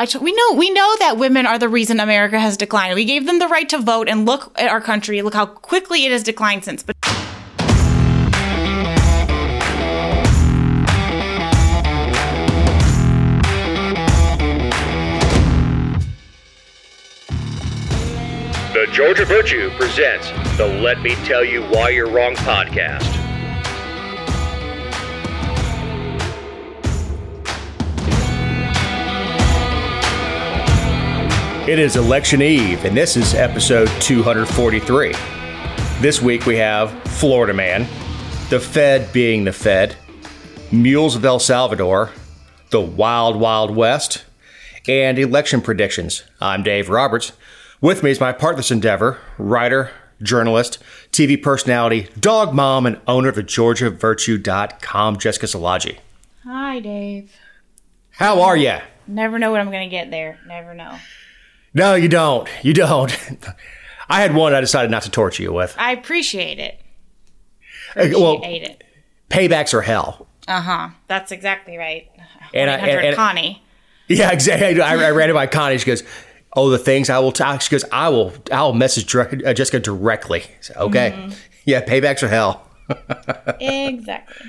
We know that women are the reason America has declined. We gave them the right to vote, and look at our country. Look how quickly it has declined since. But the Georgia Virtue presents the Let Me Tell You Why You're Wrong podcast. It is Election Eve, and this is episode 243. This week we have Florida Man, the Fed being the Fed, Mules of El Salvador, the Wild Wild West, and election predictions. I'm Dave Roberts. With me is my part of this endeavor, writer, journalist, TV personality, dog mom, and owner of the GeorgiaVirtue.com, Jessica Szilagyi. Hi, Dave. How are you? Never know what I'm going to get there. Never know. No, you don't. You don't. I had one I decided not to torture you with. I appreciate it. Well, paybacks are hell. Uh-huh. That's exactly right. And Connie. Yeah, exactly. I ran it by Connie. She goes, oh, the things I will talk. She goes, I'll message Jessica directly. So, okay. Mm-hmm. Yeah, paybacks are hell. Exactly.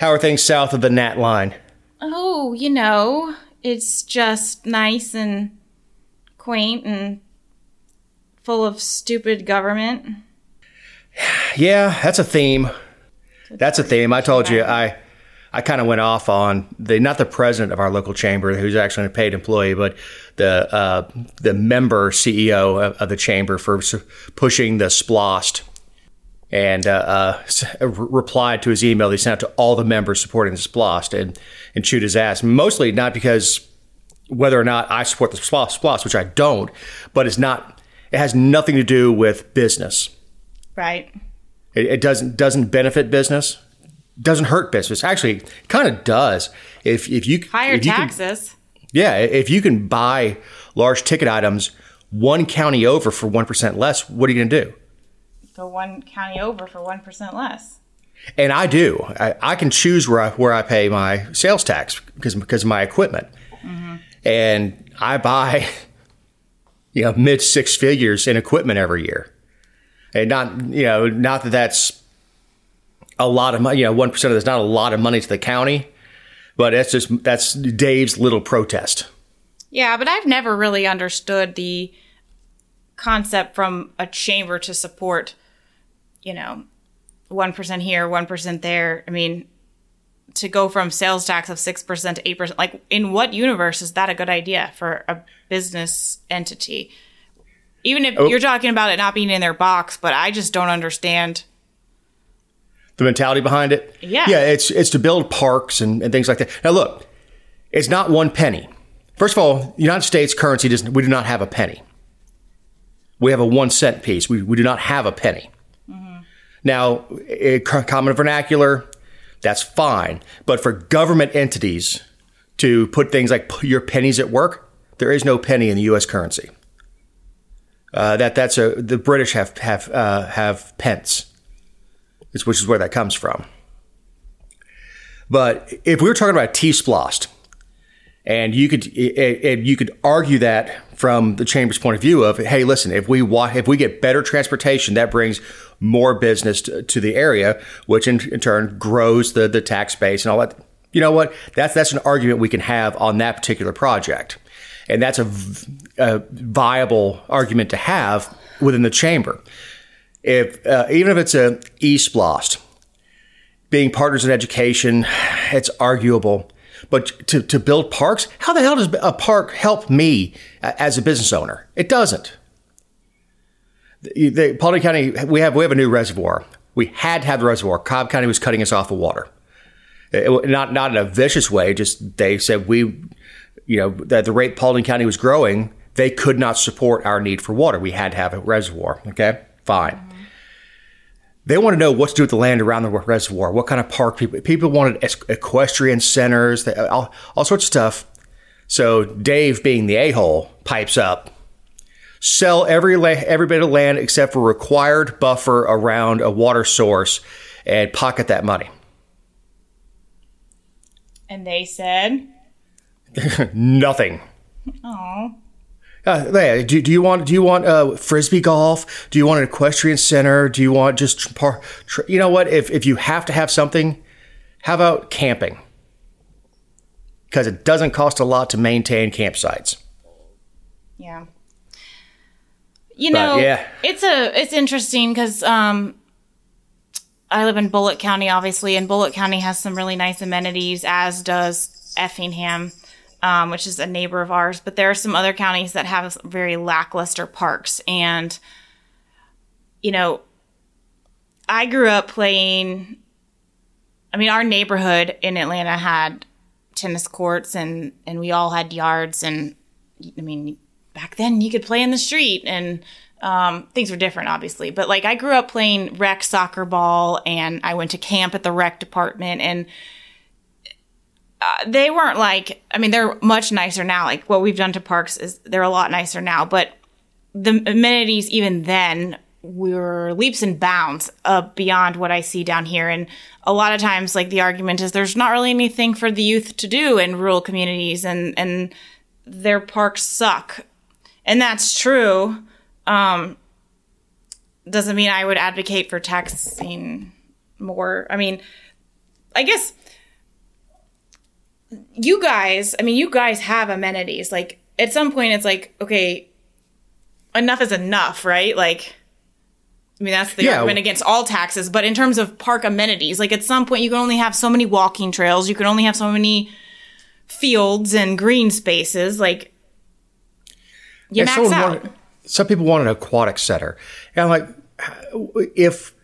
How are things south of the Nat line? Oh, you know, it's just nice and quaint and full of stupid government. Yeah, that's a theme. That's a theme. I told you I kind of went off on not the president of our local chamber, who's actually a paid employee, but the member CEO of the chamber for pushing the SPLOST, and replied to his email that he sent out to all the members supporting the SPLOST, and chewed his ass. Mostly not because whether or not I support the SPLOST, which I don't, but it has nothing to do with business. Right. It doesn't benefit business, doesn't hurt business. Actually, it kind of does. If you can buy large ticket items one county over for 1% less, what are you going to do? Go one county over for 1% less. And I do. I can choose where I pay my sales tax because of my equipment. Mm-hmm. And I buy, mid six figures in equipment every year. And not that that's a lot of money. 1% of that's not a lot of money to the county, but that's Dave's little protest. Yeah, but I've never really understood the concept from a chamber to support 1% here, 1% there. I mean, to go from sales tax of 6% to 8%, like, in what universe is that a good idea for a business entity? Even if you're talking about it not being in their box, but I just don't understand the mentality behind it. Yeah. Yeah, it's to build parks and things like that. Now, look, it's not one penny. First of all, the United States currency, we do not have a penny. We have a 1 cent piece. We do not have a penny. Mm-hmm. Now, common vernacular, that's fine. But for government entities to put things like your pennies at work, there is no penny in the U.S. currency. The British have pence, which is where that comes from. But if we were talking about T-SPLOST, and you could argue that from the chamber's point of view of, hey, listen, if we get better transportation, that brings more business to the area, which in turn grows the tax base and all that. You know what? That's an argument we can have on that particular project. And that's a viable argument to have within the chamber. Even if it's a E-SPLOST, being partners in education, it's arguable. But to build parks, how the hell does a park help me as a business owner? It doesn't. Paulding County, we have a new reservoir. We had to have the reservoir. Cobb County was cutting us off of water, not in a vicious way. Just they said that the rate Paulding County was growing, they could not support our need for water. We had to have a reservoir. Okay, fine. Mm-hmm. They want to know what to do with the land around the reservoir, what kind of park people wanted, equestrian centers, all sorts of stuff. So Dave, being the a-hole, pipes up, sell every bit of land except for required buffer around a water source and pocket that money. And they said? Nothing. Aww. Do you want frisbee golf? Do you want an equestrian center? Do you want just you know what? If you have to have something, how about camping? Because it doesn't cost a lot to maintain campsites. Yeah. It's interesting because I live in Bullitt County, obviously, and Bullitt County has some really nice amenities, as does Effingham, which is a neighbor of ours. But there are some other counties that have very lackluster parks. And, you know, I grew up playing – I mean, our neighborhood in Atlanta had tennis courts and we all had yards. And, I mean, back then you could play in the street and – things were different, obviously, but like I grew up playing rec soccer ball, and I went to camp at the rec department, and they weren't like. I mean, they're much nicer now. Like what we've done to parks is they're a lot nicer now, but the amenities even then were leaps and bounds beyond what I see down here. And a lot of times, like the argument is there's not really anything for the youth to do in rural communities, and their parks suck, and that's true. Doesn't mean I would advocate for taxing more. I mean, I guess you guys have amenities. Like at some point it's like, okay, enough is enough, right? Like, I mean, that's the argument against all taxes, but in terms of park amenities, like at some point you can only have so many walking trails. You can only have so many fields and green spaces. Like you max out. Some people want an aquatic center. And I'm like, if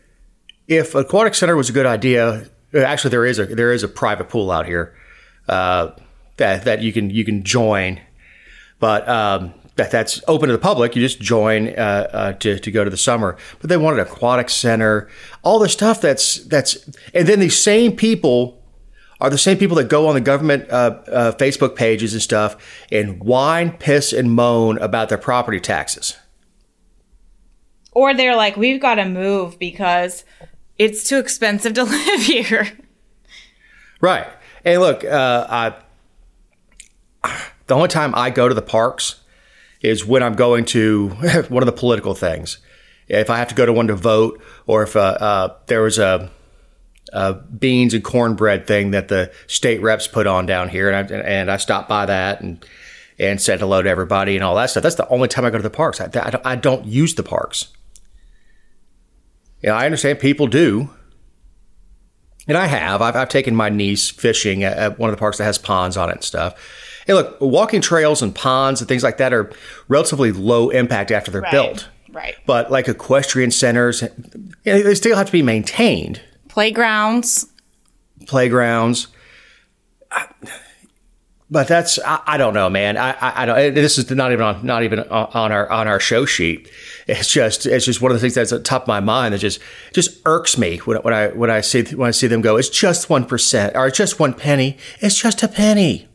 aquatic center was a good idea, actually there is a private pool out here that you can join, but that's open to the public. You just join to go to the summer. But they wanted an aquatic center, all the stuff that's, and then these same people are the same people that go on the government Facebook pages and stuff and whine, piss, and moan about their property taxes. Or they're like, we've got to move because it's too expensive to live here. Right. And look, the only time I go to the parks is when I'm going to one of the political things. If I have to go to one to vote, or if there was a beans and cornbread thing that the state reps put on down here, and I stopped by that and said hello to everybody and all that stuff. That's the only time I go to the parks. I don't use the parks. You know, I understand people do, and I have. I've taken my niece fishing at one of the parks that has ponds on it and stuff. And look, walking trails and ponds and things like that are relatively low impact after they're built. Right. But like equestrian centers, you know, they still have to be maintained. Playgrounds. But that's I don't know, man. I don't. This is not even on our show sheet. It's just one of the things that's at the top of my mind that just irks me when I see them go. It's just 1% or it's just 1 penny. It's just a penny.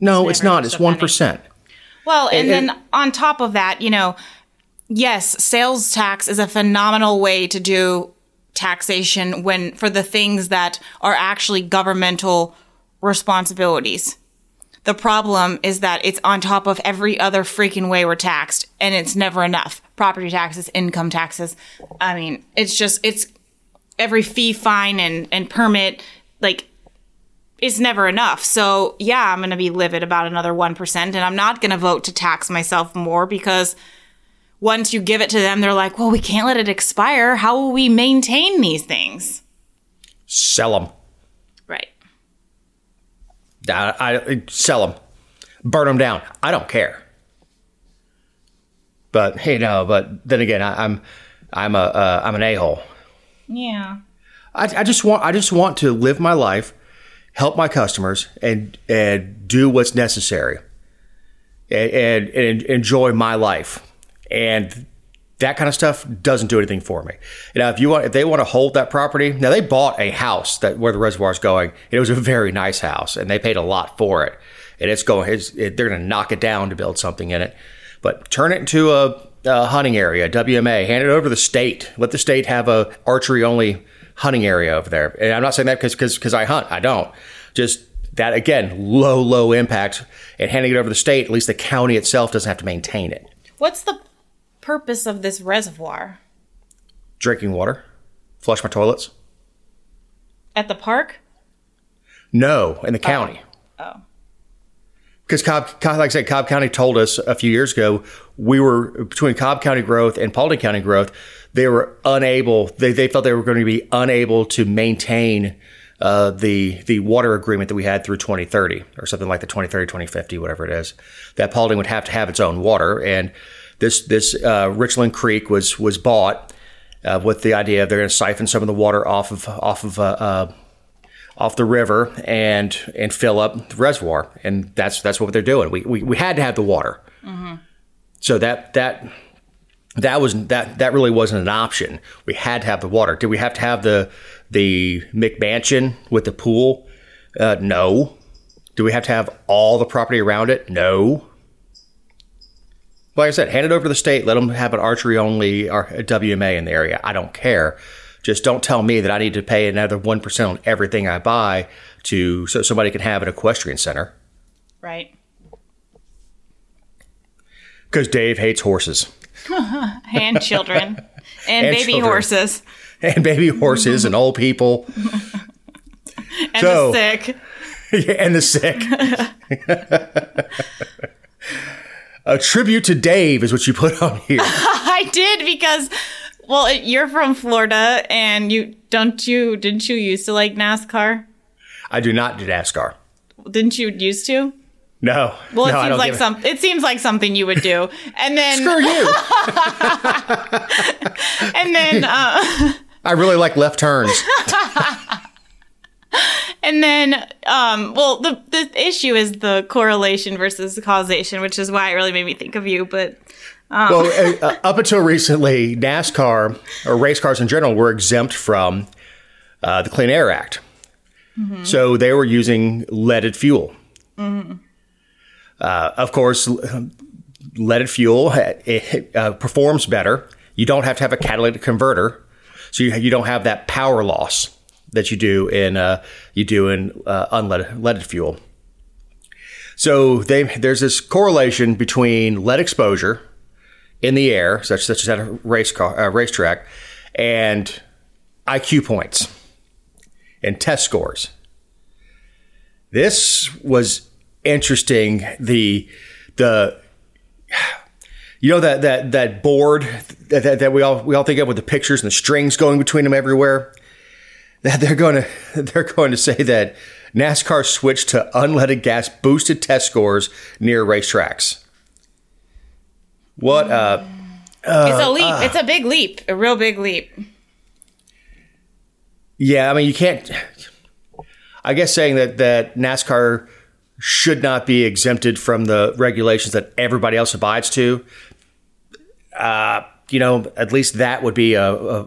No, it's not. It's 1%. Well, and then on top of that, you know, yes, sales tax is a phenomenal way to do taxation when for the things that are actually governmental responsibilities. The problem is that it's on top of every other freaking way we're taxed, and it's never enough. Property taxes, income taxes. I mean, it's every fee, fine, and permit, like, it's never enough. So, yeah, I'm going to be livid about another 1%, and I'm not going to vote to tax myself more because once you give it to them, they're like, well, we can't let it expire. How will we maintain these things? Sell them. Right. I sell them. Burn them down. I don't care. But, hey, no, but then again, I'm an a-hole. Yeah. I just want to live my life, help my customers, and do what's necessary and enjoy my life. And that kind of stuff doesn't do anything for me. Now, if they want to hold that property, now they bought a house where the reservoir is going. It was a very nice house, and they paid a lot for it. And they're going to knock it down to build something in it, but turn it into a hunting area, WMA. Hand it over to the state. Let the state have a archery only hunting area over there. And I'm not saying that because I hunt. I don't. Just that, again, low impact, and handing it over to the state, at least the county itself doesn't have to maintain it. What's the purpose of this reservoir? Drinking water. Flush my toilets. At the park? No, in the county. Oh. Because Cobb County told us a few years ago, we were, between Cobb County growth and Paulding County growth, they were unable, they felt they were going to be unable to maintain the water agreement that we had through 2030, or something like the 2030, 2050, whatever it is, that Paulding would have to have its own water. And this Richland Creek was bought with the idea they're going to siphon some of the water off the river and fill up the reservoir. And that's what they're doing. We had to have the water. Mm-hmm. So that really wasn't an option. We had to have the water. Did we have to have the McMansion with the pool? No. Do we have to have all the property around it? No. Like I said, hand it over to the state. Let them have an archery-only WMA in the area. I don't care. Just don't tell me that I need to pay another 1% on everything I buy so somebody can have an equestrian center. Right. Because Dave hates horses. And children. And baby children. Horses. And baby horses and old people. And the sick. Yeah, and the sick. A tribute to Dave is what you put on here. I did because... Well, you're from Florida, and didn't you used to like NASCAR? I do not do NASCAR. Didn't you used to? No. Well, it seems like it seems like something you would do, and then screw you. And then I really like left turns. And then, the issue is the correlation versus causation, which is why it really made me think of you, but. Well, up until recently, NASCAR, or race cars in general, were exempt from the Clean Air Act. Mm-hmm. So they were using leaded fuel. Mm-hmm. Of course, leaded fuel it performs better. You don't have to have a catalytic converter, so you don't have that power loss that you do in unleaded fuel. So there's this correlation between lead exposure in the air, such as at a racetrack, and IQ points and test scores. This was interesting. That board that we all think of with the pictures and the strings going between them everywhere. That they're going to say that NASCAR switched to unleaded gas boosted test scores near racetracks. What it's a leap. It's a big leap. A real big leap. Yeah, I mean, you can't... I guess saying that NASCAR should not be exempted from the regulations that everybody else abides to, at least that would be a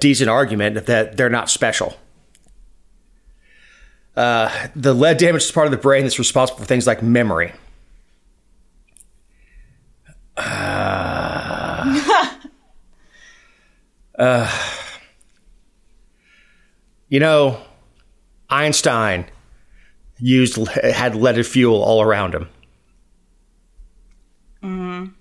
decent argument that they're not special. The lead damage is part of the brain that's responsible for things like memory. Einstein had leaded fuel all around him. Mm-hmm.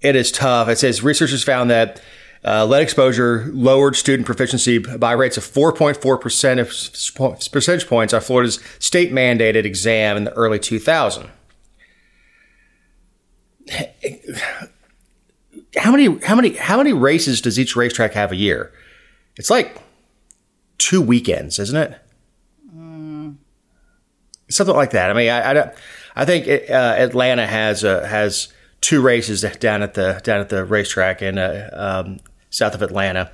It is tough. It says researchers found that lead exposure lowered student proficiency by rates of 4.4 percentage points on Florida's state-mandated exam in the early 2000s. How many races does each racetrack have a year? It's like 2 weekends, isn't it? Something like that. I mean, I think Atlanta has 2 races down at the racetrack in south of Atlanta.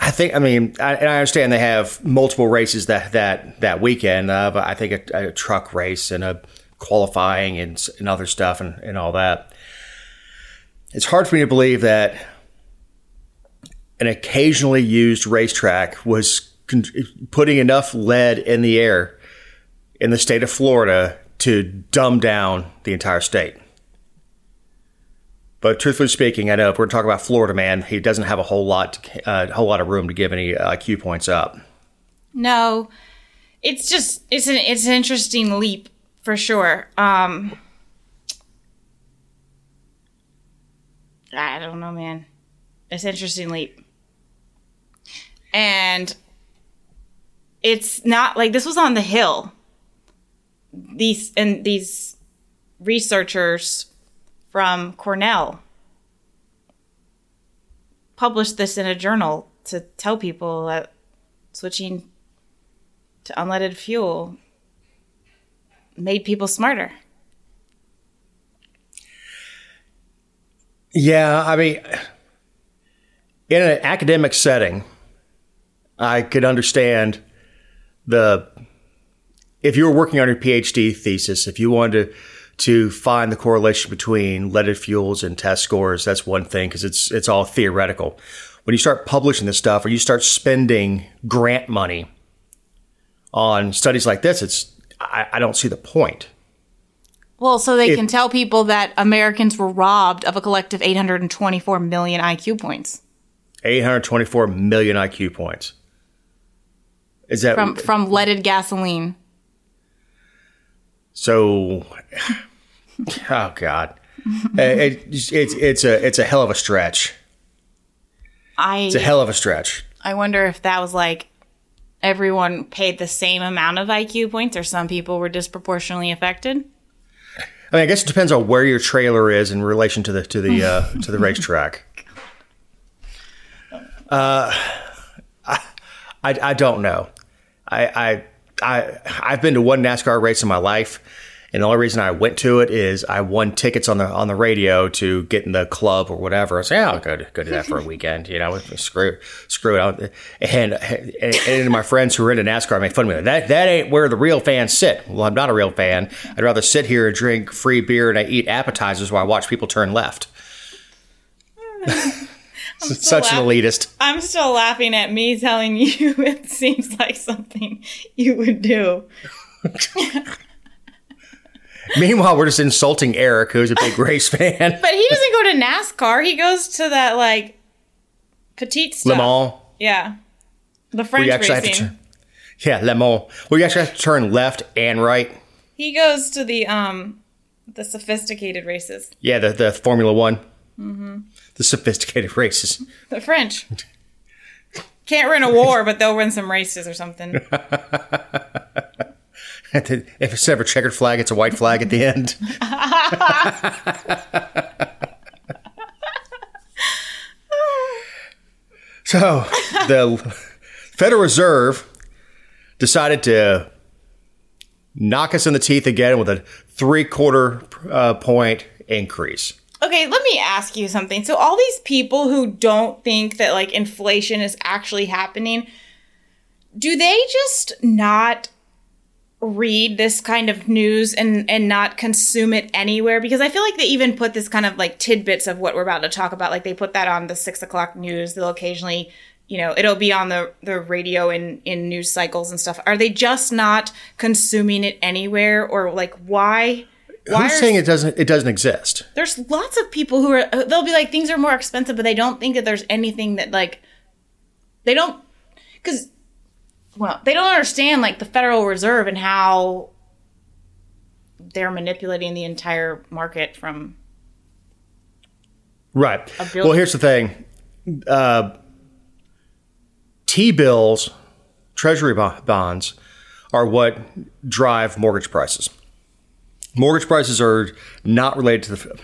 I think. I mean, I understand they have multiple races that weekend. But I think a truck race and a qualifying and other stuff and all that. It's hard for me to believe that an occasionally used racetrack was putting enough lead in the air in the state of Florida to dumb down the entire state. But truthfully speaking, I know if we're talking about Florida, man, he doesn't have a whole lot of room to give any IQ points up. No, it's an interesting leap for sure. I don't know, man. It's an interesting leap, and it's not like this was on the Hill. These researchers from Cornell published this in a journal to tell people that switching to unleaded fuel made people smarter. Yeah, I mean, in an academic setting, I could understand if you were working on your PhD thesis, if you wanted to find the correlation between leaded fuels and test scores, that's one thing because it's all theoretical. When you start publishing this stuff or you start spending grant money on studies like this, I don't see the point. Well, so they can tell people that Americans were robbed of a collective 824 million IQ points. 824 million IQ points. Is that from leaded gasoline? So. Oh God, it's a hell of a stretch. It's a hell of a stretch. I wonder if that was like everyone paid the same amount of IQ points, or some people were disproportionately affected. I mean, I guess it depends on where your trailer is in relation to the racetrack. I don't know. I've been to one NASCAR race in my life. And the only reason I went to it is I won tickets on the radio to get in the club or whatever. I said, yeah, I'll go do that for a weekend. You know, screw it. And my friends who were into NASCAR made fun of me. That ain't where the real fans sit. Well, I'm not a real fan. I'd rather sit here and drink free beer and I eat appetizers while I watch people turn left. Such an elitist. I'm still laughing at me telling you it seems like something you would do. Meanwhile, we're just insulting Eric, who's a big race fan. But he doesn't go to NASCAR. He goes to that, like, petite stuff. Le Mans. Yeah. The French racing. Le Mans. Well, you actually have to turn left and right. He goes to the sophisticated races. Yeah, the Formula One. Mm-hmm. The sophisticated races. The French. Can't win a war, but they'll win some races or something. If it's ever a checkered flag, it's a white flag at the end. So the Federal Reserve decided to knock us in the teeth again with a 3/4 point increase. Okay, let me ask you something. So all these people who don't think that like inflation is actually happening, do they just not read this kind of news and not consume it anywhere? Because I feel like they even put this kind of like tidbits of what we're about to talk about. Like they put that on the 6:00 news. They'll occasionally, you know, it'll be on the radio in news cycles and stuff. Are they just not consuming it anywhere? Or like why who's saying it doesn't exist? There's lots of people who are, they'll be like, things are more expensive, but they don't think that there's anything that like, they don't, because well, they don't understand, like, the Federal Reserve and how they're manipulating the entire market from... Right. Well, here's the thing. T-bills, treasury bonds, are what drive mortgage prices. Mortgage prices are not related to the...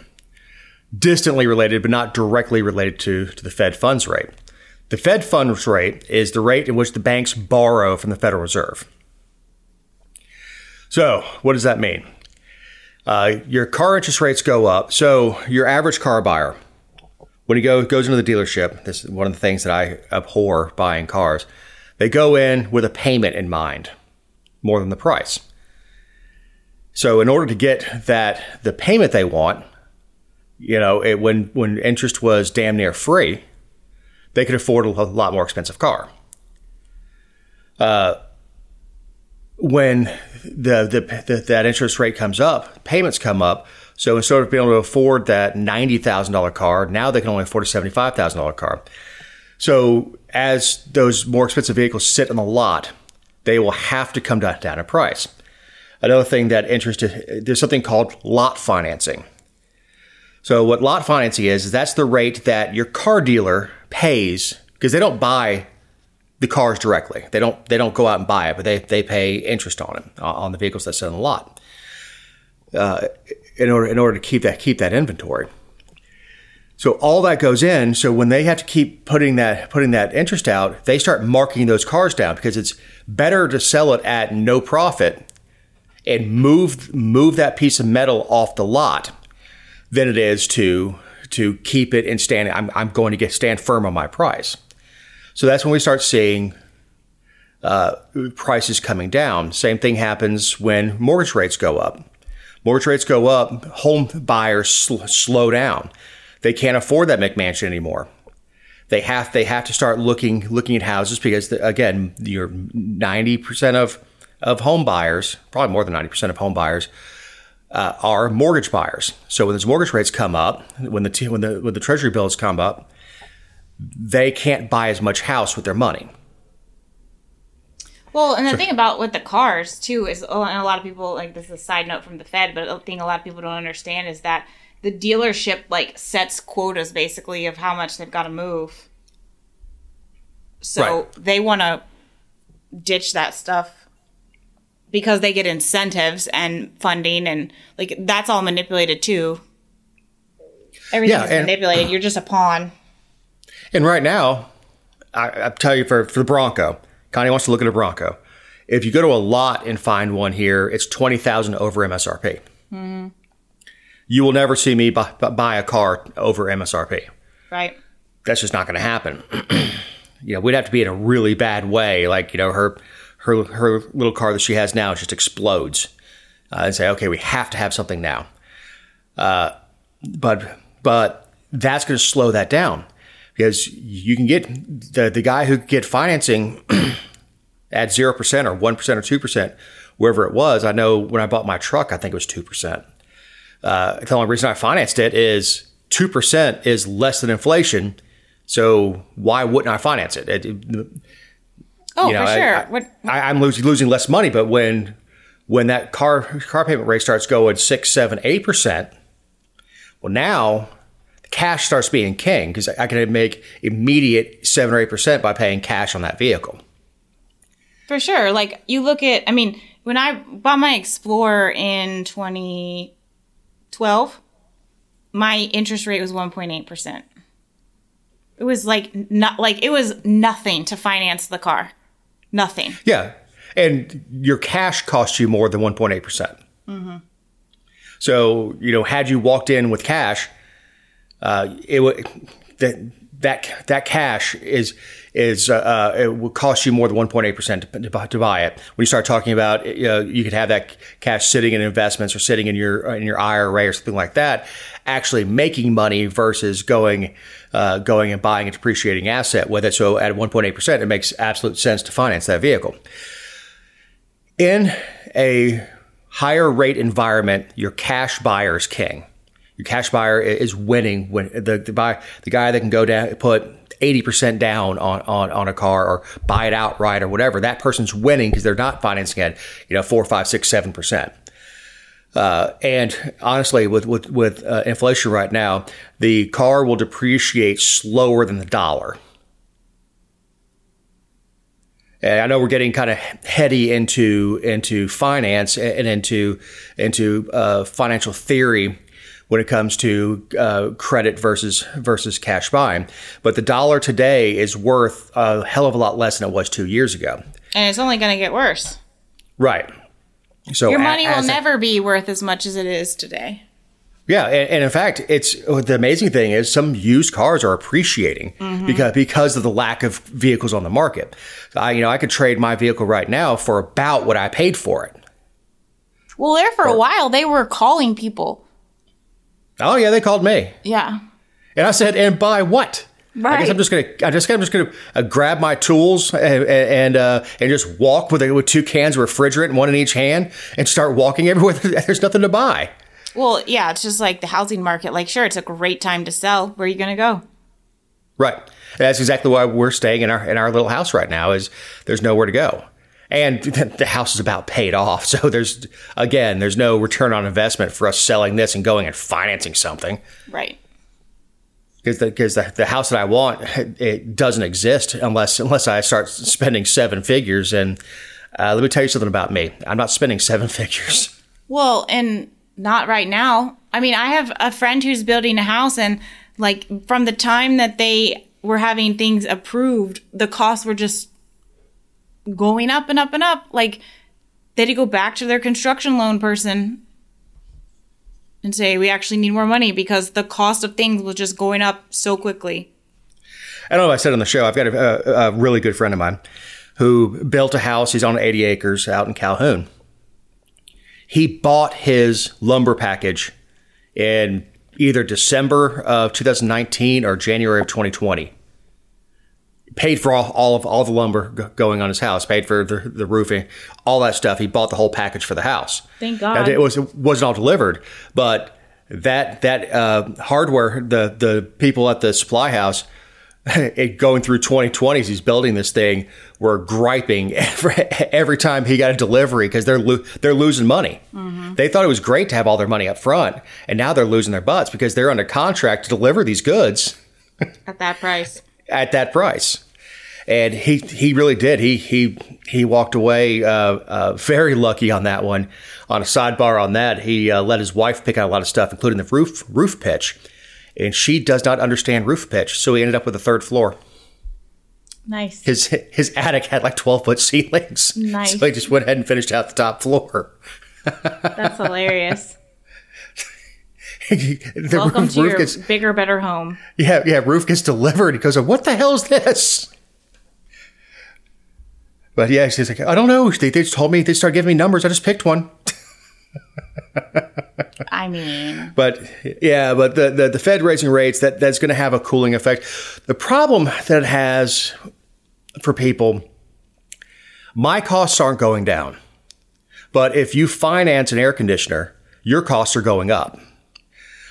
distantly related, but not directly related to the Fed funds rate. The Fed funds rate is the rate in which the banks borrow from the Federal Reserve. So what does that mean? Your car interest rates go up. So your average car buyer, when he goes into the dealership, this is one of the things that I abhor buying cars, they go in with a payment in mind more than the price. So in order to get the payment they want, you know, when interest was damn near free, they could afford a lot more expensive car. When that interest rate comes up, payments come up, So instead of being able to afford that $90,000 car, now they can only afford a $75,000 car. So as those more expensive vehicles sit on the lot, they will have to come down in price. Another thing that interested, there's something called lot financing. So what lot financing is that's the rate that your car dealer pays because they don't buy the cars directly. They don't go out and buy it, but they pay interest on it, on the vehicles that sit on the lot in order to keep that inventory. So all that goes in. So when they have to keep putting that interest out, they start marking those cars down because it's better to sell it at no profit and move that piece of metal off the lot than it is to keep it and stand. I'm going to stand firm on my price. So that's when we start seeing prices coming down. Same thing happens when mortgage rates go up. Mortgage rates go up, home buyers slow down. They can't afford that McMansion anymore. They have to start looking at houses because, again, you're 90% of home buyers, probably more than 90% of home buyers, are mortgage buyers. So when those mortgage rates come up, when the treasury bills come up, they can't buy as much house with their money. Well, and the thing about with the cars too is, and a lot of people, like, this is a side note from the Fed, but a thing a lot of people don't understand is that the dealership, like, sets quotas basically of how much they've got to move. So Right. They want to ditch that stuff because they get incentives and funding, and, like, that's all manipulated too. Everything's manipulated. You're just a pawn. And right now, I tell you for the Bronco, Connie wants to look at a Bronco. If you go to a lot and find one here, it's $20,000 over MSRP. Mm-hmm. You will never see me buy a car over MSRP. Right. That's just not going to happen. We'd have to be in a really bad way. Like, her little car that she has now just explodes. And say, okay, we have to have something now. But that's going to slow that down. Because you can get the guy who could get financing at 0% or 1% or 2%, wherever it was. I know when I bought my truck, I think it was 2%. The only reason I financed it is 2% is less than inflation. So why wouldn't I finance it? For sure. I'm losing less money. But when that car payment rate starts going 6, 7, 8%, well, now the cash starts being king because I can make immediate 7 or 8% by paying cash on that vehicle. For sure. Like, you look at, I mean, when I bought my Explorer in 2012, my interest rate was 1.8%. It was it was nothing to finance the car. Nothing. Yeah. And your cash cost you more than 1.8%. Mm-hmm. So, had you walked in with cash, it would that cash is it would cost you more than 1.8% to buy it. When you start talking about, you could have that cash sitting in investments or sitting in your IRA or something like that, actually making money versus going and buying a depreciating asset with it. So at 1.8%, it makes absolute sense to finance that vehicle. In a higher rate environment, your cash buyer is king. Your cash buyer is winning when the guy that can go down, put 80% down on a car or buy it outright or whatever, that person's winning because they're not financing at 4%, 5%, 6%, 7%. And honestly, with inflation right now, the car will depreciate slower than the dollar. And I know we're getting kind of heady into finance and into financial theory when it comes to credit versus cash buying. But the dollar today is worth a hell of a lot less than it was 2 years ago. And it's only going to get worse. Right. So your money will never be worth as much as it is today. Yeah. And in fact, the amazing thing is some used cars are appreciating because of the lack of vehicles on the market. I could trade my vehicle right now for about what I paid for it. Well, there for a while, they were calling people. Oh yeah, they called me. Yeah, and I said, "And buy what?" Right. I guess I'm just gonna grab my tools and just walk with two cans of refrigerant, one in each hand, and start walking everywhere. There's nothing to buy. Well, yeah, it's just like the housing market. Like, sure, it's a great time to sell. Where are you going to go? Right. And that's exactly why we're staying in our little house right now, is there's nowhere to go. And the house is about paid off. So there's no return on investment for us selling this and going and financing something. Right. Because the house that I want, it doesn't exist unless I start spending seven figures. And let me tell you something about me. I'm not spending seven figures. Well, and not right now. I mean, I have a friend who's building a house, and like from the time that they were having things approved, the costs were just going up and up and up. Like, they had to go back to their construction loan person and say, we actually need more money, because the cost of things was just going up so quickly. I don't know if I said on the show, I've got a really good friend of mine who built a house. He's on 80 acres out in Calhoun. He bought his lumber package in either December of 2019 or January of 2020. Paid for all the lumber going on his house, paid for the roofing, all that stuff. He bought the whole package for the house. Thank God. Now, it wasn't all delivered, but that hardware, the people at the supply house, going through 2020 as he's building this thing, were griping every time he got a delivery, because they're losing money. Mm-hmm. They thought it was great to have all their money up front, and now they're losing their butts because they're under contract to deliver these goods at that price. And he really did. He walked away very lucky on that one. On a sidebar on that, he let his wife pick out a lot of stuff, including the roof pitch. And she does not understand roof pitch, so he ended up with a third floor. Nice. His attic had like 12-foot ceilings. Nice. So he just went ahead and finished out the top floor. That's hilarious. Welcome to your bigger, better home. Yeah. Roof gets delivered. He goes, what the hell is this? But yeah, she's like, I don't know. They just told me, they started giving me numbers. I just picked one. I mean. But the Fed raising rates, that's going to have a cooling effect. The problem that it has for people, my costs aren't going down. But if you finance an air conditioner, your costs are going up.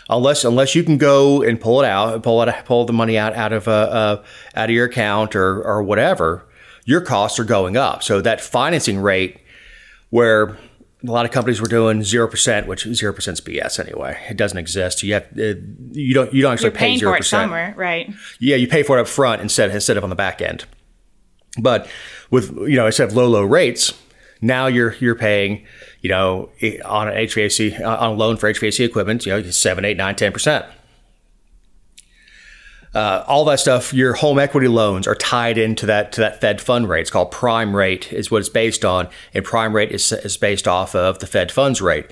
Unless you can go and pull the money out of your account or whatever, your costs are going up. So that financing rate, where a lot of companies were doing 0%, which 0%'s BS anyway. It doesn't exist. You don't actually pay 0%. You're paying for it somewhere, right? Yeah, you pay for it up front instead of on the back end. But with instead of low rates, now you're paying, on an HVAC, on a loan for HVAC equipment, 7%, 8%, 9%, 10%. All that stuff, your home equity loans are tied into that Fed fund rate. It's called prime rate, is what it's based on, and prime rate is based off of the Fed funds rate.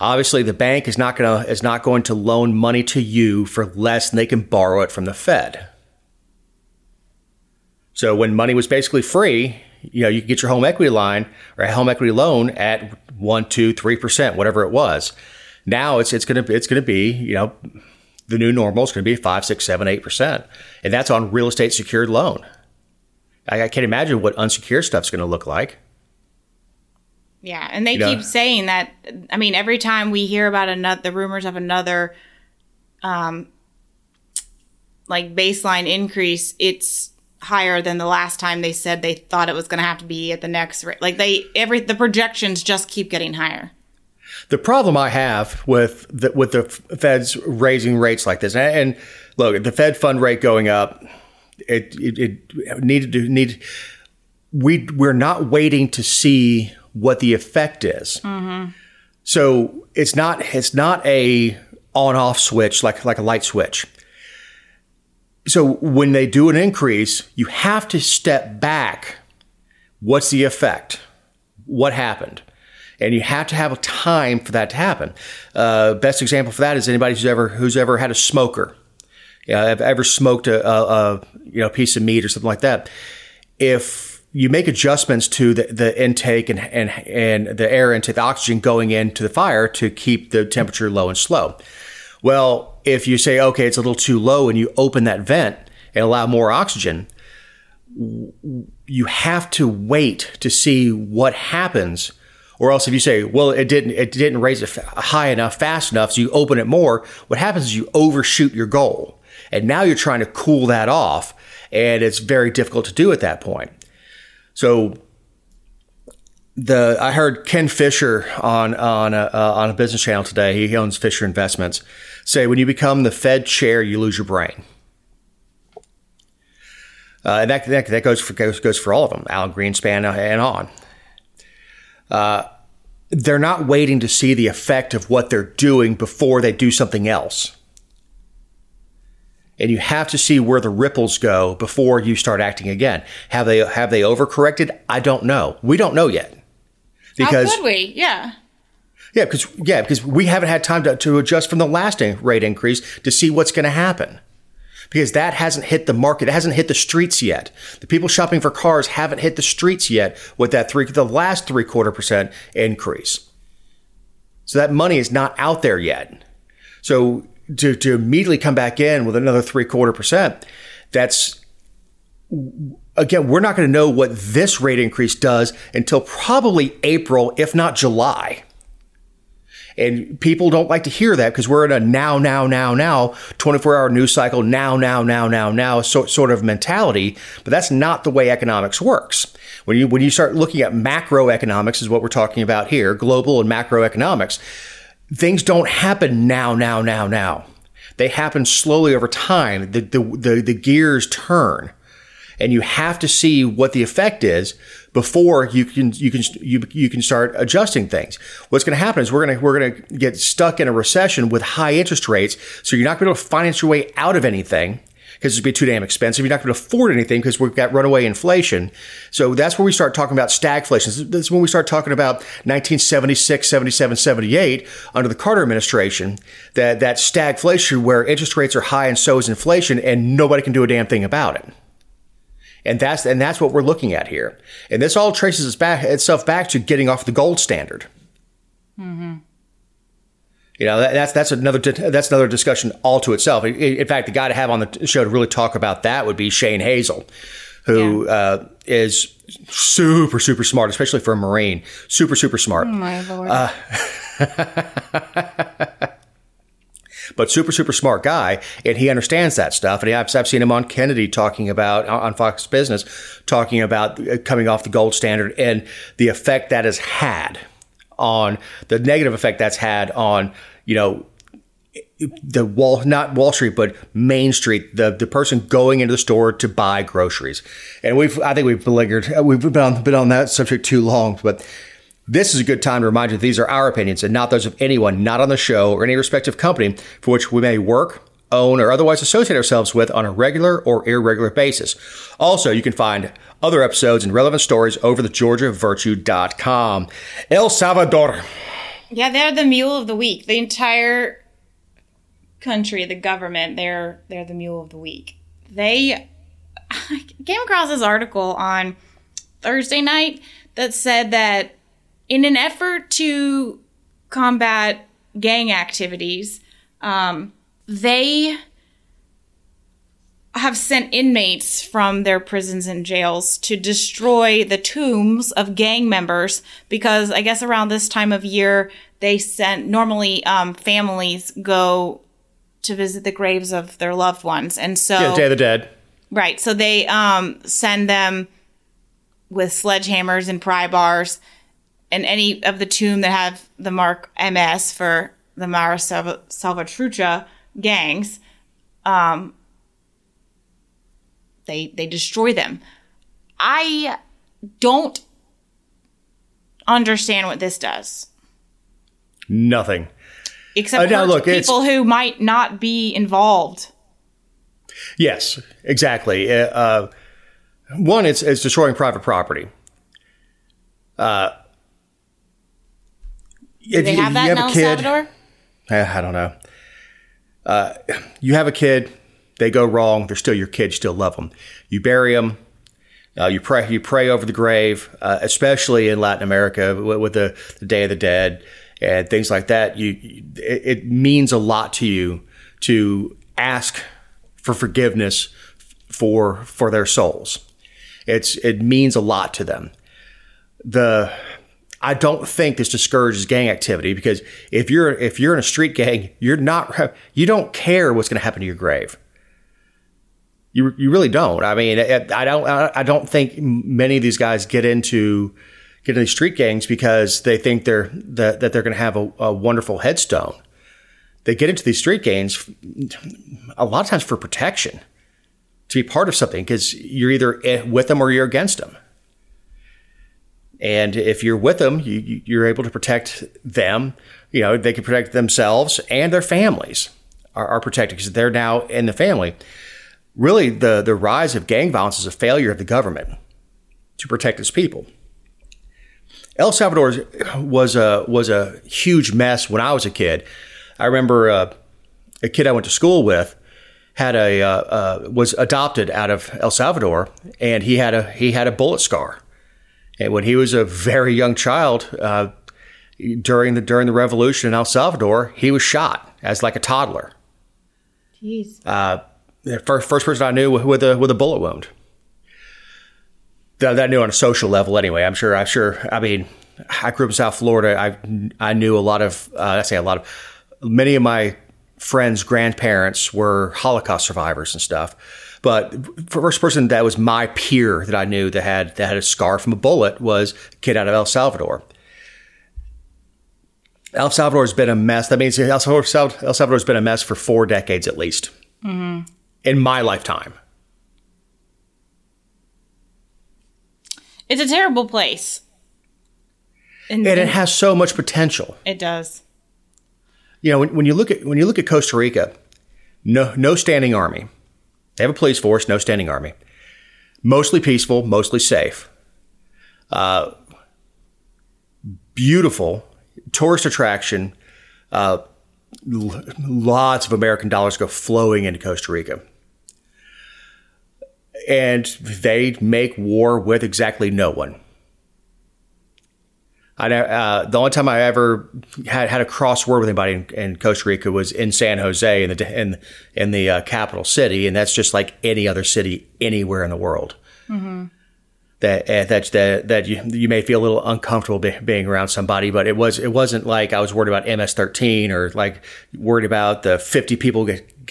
Obviously, the bank is not going to loan money to you for less than they can borrow it from the Fed. So when money was basically free, you could get your home equity line or a home equity loan at 1%, 2%, 3%, whatever it was. Now it's going to be the new normal is going to be 5%, 6%, 7%, 8%, and that's on real estate secured loan. I can't imagine what unsecured stuff's going to look like. Yeah, and they keep saying that. I mean, every time we hear about the rumors of another, baseline increase, it's higher than the last time they said they thought it was going to have to be at the next rate. Like the projections just keep getting higher. The problem I have with the Fed's raising rates like this, and look, the Fed fund rate going up, it needed. We're not waiting to see what the effect is. Mm-hmm. So it's not a on-off switch like a light switch. So when they do an increase, you have to step back. What's the effect? What happened? And you have to have a time for that to happen. Best example for that is anybody who's ever had a smoker. Ever smoked a piece of meat or something like that. If you make adjustments to the intake and the air intake, the oxygen going into the fire to keep the temperature low and slow. Well, if you say, okay, it's a little too low, and you open that vent and allow more oxygen, you have to wait to see what happens, Or else if you say, well, it didn't raise it high enough, fast enough, so you open it more, what happens is you overshoot your goal. And now you're trying to cool that off, and it's very difficult to do at that point. So I heard Ken Fisher on a business channel today, he owns Fisher Investments, say when you become the Fed chair, you lose your brain. And that goes for all of them, Alan Greenspan and on. They're not waiting to see the effect of what they're doing before they do something else. And you have to see where the ripples go before you start acting again. Have they overcorrected? I don't know. We don't know yet. How could we? Yeah. Yeah, because we haven't had time to adjust from the last rate increase to see what's going to happen. Because that hasn't hit the market. It hasn't hit the streets yet. The people shopping for cars haven't hit the streets yet with that the last 0.75% increase. So that money is not out there yet. So to immediately come back in with another 0.75%, that's, again, we're not going to know what this rate increase does until probably April, if not July. And people don't like to hear that because we're in a now, 24-hour news cycle, now, sort of mentality. But that's not the way economics works. When you start looking at macroeconomics, is what we're talking about here, global and macroeconomics, things don't happen now. They happen slowly over time. The gears turn. And you have to see what the effect is before you can start adjusting things. What's going to happen is we're going to get stuck in a recession with high interest rates. So you're not going to be able to finance your way out of anything because it'd be too damn expensive. You're not going to afford anything because we've got runaway inflation. So that's where we start talking about stagflation. That's when we start talking about 1976, 77, 78 under the Carter administration, that stagflation where interest rates are high and so is inflation and nobody can do a damn thing about it. And that's what we're looking at here. And this all traces itself back to getting off the gold standard. Mm-hmm. You know, that's another discussion all to itself. In fact, the guy to have on the show to really talk about that would be Shane Hazel, who is super, super smart, especially for a Marine. Super, super smart. Oh, my Lord. But super, super smart guy, and he understands that stuff. And I've seen him on Kennedy talking about, on Fox Business, talking about coming off the gold standard and the effect that has had on, the negative effect that's had on, you know, not Wall Street, but Main Street, the person going into the store to buy groceries. And I think we've beleaguered, we've been on that subject too long, but this is a good time to remind you that these are our opinions and not those of anyone not on the show or any respective company for which we may work, own, or otherwise associate ourselves with on a regular or irregular basis. Also, you can find other episodes and relevant stories over at GeorgiaVirtue.com. El Salvador. Yeah, they're the mule of the week. The entire country, the government, they're the mule of the week. I came across this article on Thursday night that said that in an effort to combat gang activities, they have sent inmates from their prisons and jails to destroy the tombs of gang members because I guess around this time of year, normally families go to visit the graves of their loved ones. And so, Day of the Dead. Right. So they send them with sledgehammers and pry bars and any of the tomb that have the mark MS for the Mara Salvatrucha gangs, they destroy them. I don't understand what this does. Nothing. Except for people who might not be involved. Yes, exactly. One, it's destroying private property. Do they have that in El Salvador? I don't know. You have a kid, they go wrong. They're still your kid. You still love them. You bury them. You pray over the grave, especially in Latin America with the Day of the Dead and things like that. It means a lot to you to ask for forgiveness for their souls. It means a lot to them. I don't think this discourages gang activity, because if you're in a street gang, you don't care what's going to happen to your grave. You really don't. I mean, I don't think many of these guys get into these street gangs because they think that they're going to have a wonderful headstone. They get into these street gangs a lot of times for protection, to be part of something, because you're either with them or you're against them. And if you're with them, you're able to protect them. You know, they can protect themselves, and their families are protected because they're now in the family. Really, the rise of gang violence is a failure of the government to protect its people. El Salvador was a huge mess when I was a kid. I remember a kid I went to school with had was adopted out of El Salvador, and he had a bullet scar. And when he was a very young child, during the revolution in El Salvador, he was shot as like a toddler. Jeez. The first person I knew with a bullet wound. That I knew on a social level, anyway. I'm sure. I mean, I grew up in South Florida. I knew a lot of. Many of my friends' grandparents were Holocaust survivors and stuff. But the first person that was my peer that I knew that had a scar from a bullet was a kid out of El Salvador. El Salvador's been a mess. That means El Salvador's been a mess for 4 decades at least. Mm-hmm. In my lifetime. It's a terrible place. And it has so much potential. It does. You know, when you look at Costa Rica, no standing army. They have a police force, no standing army. Mostly peaceful, mostly safe. Beautiful tourist attraction. Lots of American dollars go flowing into Costa Rica. And they make war with exactly no one. The only time I ever had a crossword with anybody in Costa Rica was in San Jose, in the capital city, and that's just like any other city anywhere in the world. Mm-hmm. That you may feel a little uncomfortable being around somebody, but it wasn't like I was worried about MS-13 or like worried about the 50 people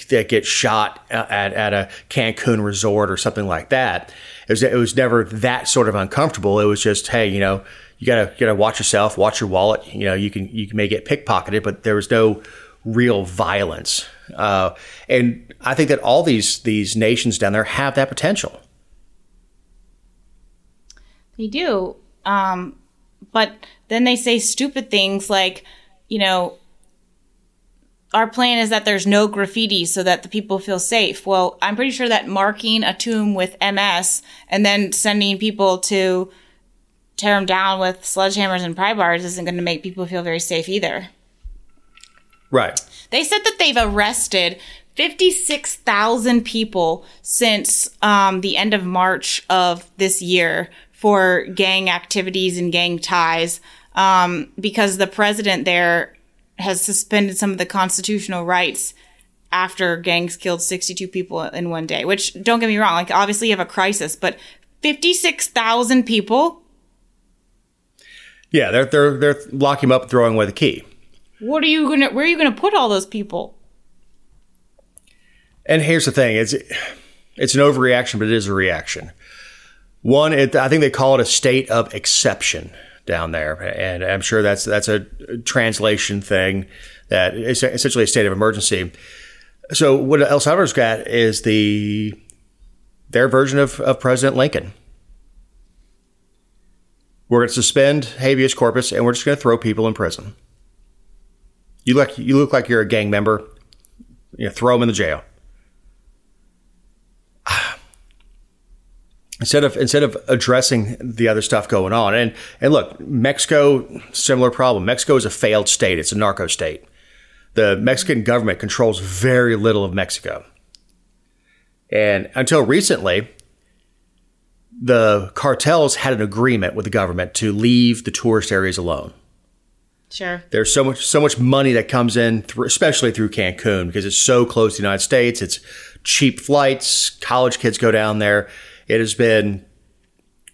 that get shot at a Cancun resort or something like that. It was never that sort of uncomfortable. It was just, hey, you know. You gotta watch yourself, watch your wallet. You know, you may get pickpocketed, but there was no real violence. And I think that all these nations down there have that potential. They do, but then they say stupid things like, you know, our plan is that there's no graffiti so that the people feel safe. Well, I'm pretty sure that marking a tomb with MS and then sending people to tear them down with sledgehammers and pry bars isn't going to make people feel very safe either. Right. They said that they've arrested 56,000 people since the end of March of this year for gang activities and gang ties, because the president there has suspended some of the constitutional rights after gangs killed 62 people in one day, which, don't get me wrong, like obviously you have a crisis, but 56,000 people? Yeah, they're locking him up and throwing away the key. Where are you gonna put all those people? And here's the thing: it's an overreaction, but it is a reaction. One, I think they call it a state of exception down there, and I'm sure that's a translation thing. That it's essentially a state of emergency. So what El Salvador's got is their version of President Lincoln. We're going to suspend habeas corpus, and we're just going to throw people in prison. You look like you're a gang member. You know, throw them in the jail. Instead of addressing the other stuff going on, and look, Mexico, similar problem. Mexico is a failed state. It's a narco state. The Mexican government controls very little of Mexico, and until recently, the cartels had an agreement with the government to leave the tourist areas alone. Sure. There's so much money that comes in, especially through Cancun, because it's so close to the United States. It's cheap flights. College kids go down there. It has been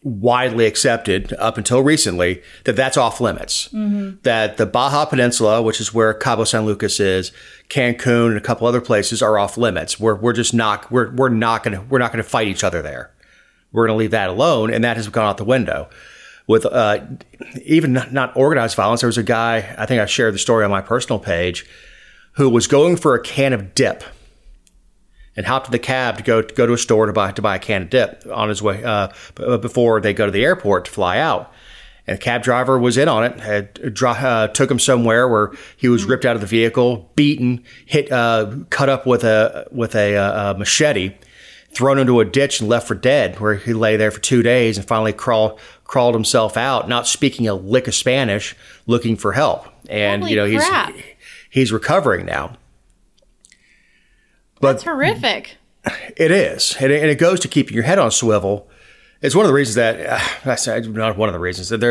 widely accepted up until recently that that's off limits. Mm-hmm. That the Baja Peninsula, which is where Cabo San Lucas is, Cancun, and a couple other places are off limits. We're not going to fight each other there. We're going to leave that alone, and that has gone out the window. With even not organized violence, there was a guy, I think I shared the story on my personal page, who was going for a can of dip and hopped in the cab to go to a store to buy a can of dip on his way before they go to the airport to fly out. And the cab driver was in on it, took him somewhere where he was ripped out of the vehicle, beaten, hit, cut up with a machete, thrown into a ditch and left for dead, where he lay there for 2 days and finally crawled himself out, not speaking a lick of Spanish, looking for help. And he's recovering now. But that's horrific. It is. And it goes to keeping your head on swivel. It's one of the reasons there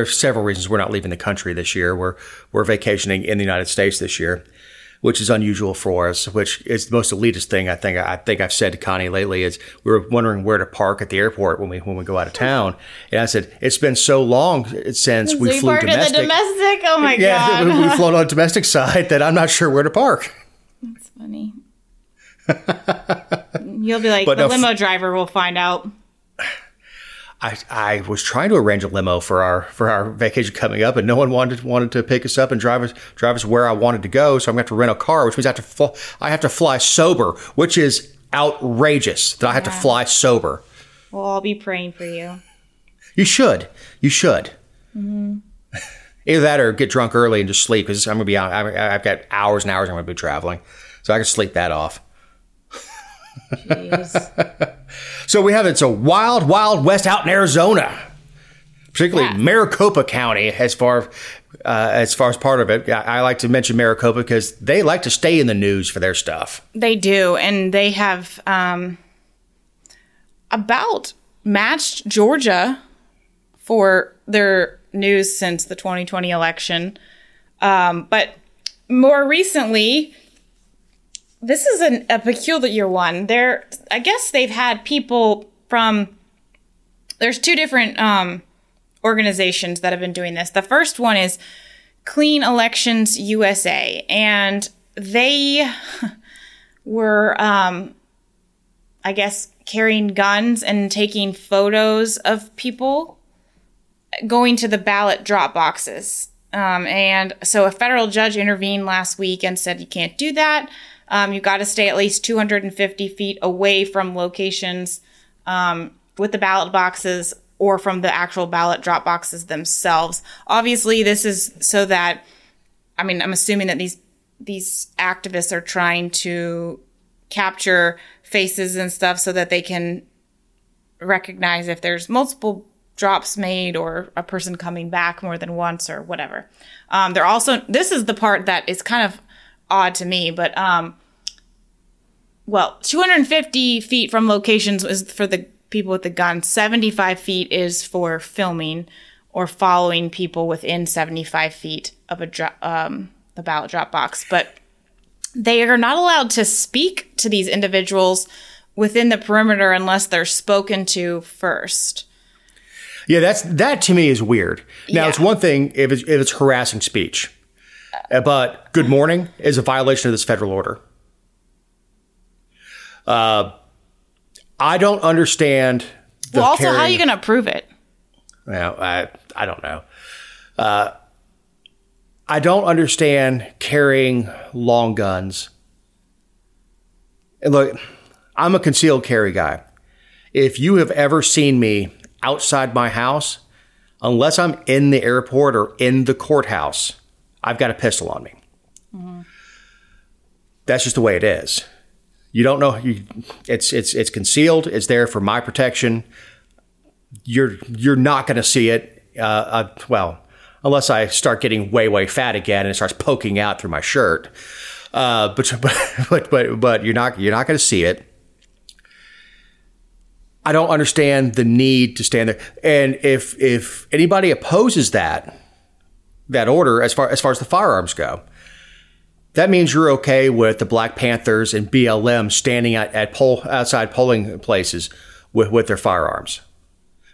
are several reasons we're not leaving the country this year. We're vacationing in the United States this year, which is unusual for us, which is the most elitist thing I think I've said to Connie lately is we were wondering where to park at the airport when we go out of town. And I said, it's been so long since we flew domestic. Oh, my God. Yeah, we've flown on the domestic side that I'm not sure where to park. That's funny. You'll be like, the limo driver will find out. I was trying to arrange a limo for our vacation coming up, and no one wanted to pick us up and drive us where I wanted to go. So I'm going to have to rent a car, which means I have to fly sober, which is outrageous that I have to fly sober. Well, I'll be praying for you. You should. Mm-hmm. Either that or get drunk early and just sleep, because I'm going to be out. I've got hours and hours I'm going to be traveling. So I can sleep that off. Jeez. So it's a wild, wild west out in Arizona, particularly Maricopa County as far as part of it. I like to mention Maricopa because they like to stay in the news for their stuff. They do. And they have about matched Georgia for their news since the 2020 election. But more recently... This is a peculiar one. I guess they've had people from... There's two different organizations that have been doing this. The first one is Clean Elections USA. And they were, I guess, carrying guns and taking photos of people going to the ballot drop boxes. And so a federal judge intervened last week and said, you can't do that. You've got to stay at least 250 feet away from locations with the ballot boxes or from the actual ballot drop boxes themselves. Obviously, this is so that, I mean, I'm assuming that these activists are trying to capture faces and stuff so that they can recognize if there's multiple drops made or a person coming back more than once or whatever. They're also, this is the part that is kind of odd to me, but 250 feet from locations is for the people with the gun. 75 feet is for filming or following people within 75 feet of the ballot drop box. But they are not allowed to speak to these individuals within the perimeter unless they're spoken to first. Yeah, that to me is weird. Now, it's one thing if it's harassing speech. But good morning is a violation of this federal order. I don't understand. How are you going to prove it? Well, I don't know. I don't understand carrying long guns. And look, I'm a concealed carry guy. If you have ever seen me outside my house, unless I'm in the airport or in the courthouse, I've got a pistol on me. Mm-hmm. That's just the way it is. You don't know. It's concealed. It's there for my protection. You're not going to see it. Unless I start getting way fat again and it starts poking out through my shirt. But you're not going to see it. I don't understand the need to stand there. And if anybody opposes that order as far as the firearms go, that means you're okay with the Black Panthers and BLM standing at outside polling places with their firearms,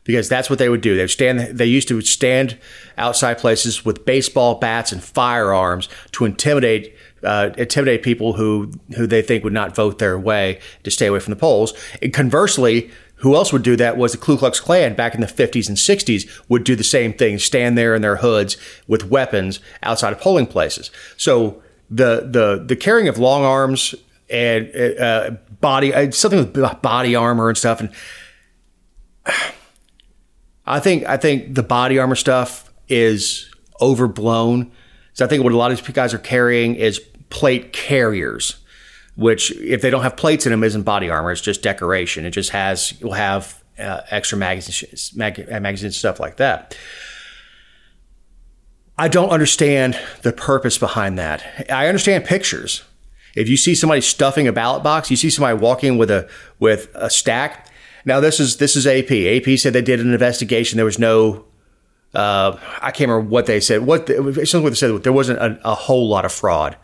because that's what they would do. They used to stand outside places with baseball bats and firearms to intimidate people who they think would not vote their way, to stay away from the polls. And conversely, who else would do that was the Ku Klux Klan back in the 50s and 60s would do the same thing, stand there in their hoods with weapons outside of polling places. So the carrying of long arms and something with body armor and stuff, and I think the body armor stuff is overblown. So I think what a lot of these guys are carrying is plate carriers, which if they don't have plates in them, isn't body armor. It's just decoration. It just will have extra magazines and stuff like that. I don't understand the purpose behind that. I understand pictures. If you see somebody stuffing a ballot box, you see somebody walking with a stack. Now this is AP. AP said they did an investigation. There was no. I can't remember what they said. There wasn't a whole lot of fraud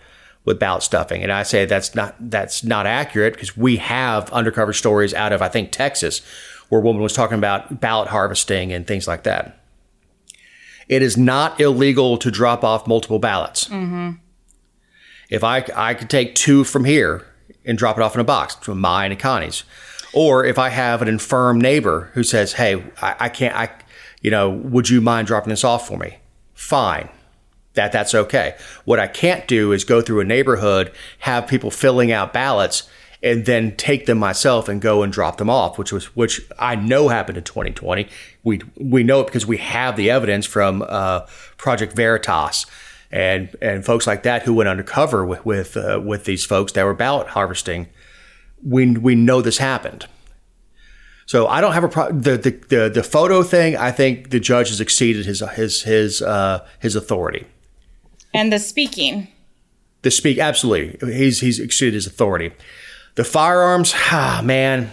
with ballot stuffing, and I say that's not accurate, because we have undercover stories out of, I think, Texas, where a woman was talking about ballot harvesting and things like that. It is not illegal to drop off multiple ballots. Mm-hmm. If I could take two from here and drop it off in a box, from mine and Connie's, or if I have an infirm neighbor who says, "Hey, I can't, would you mind dropping this off for me?" Fine. That's okay. What I can't do is go through a neighborhood, have people filling out ballots, and then take them myself and go and drop them off, which I know happened in 2020. We know it because we have the evidence from Project Veritas and folks like that who went undercover with these folks that were ballot harvesting. We know this happened. So I don't have a problem. The photo thing, I think the judge has exceeded his authority. And the speaking. Absolutely. He's exceeded his authority. The firearms, man.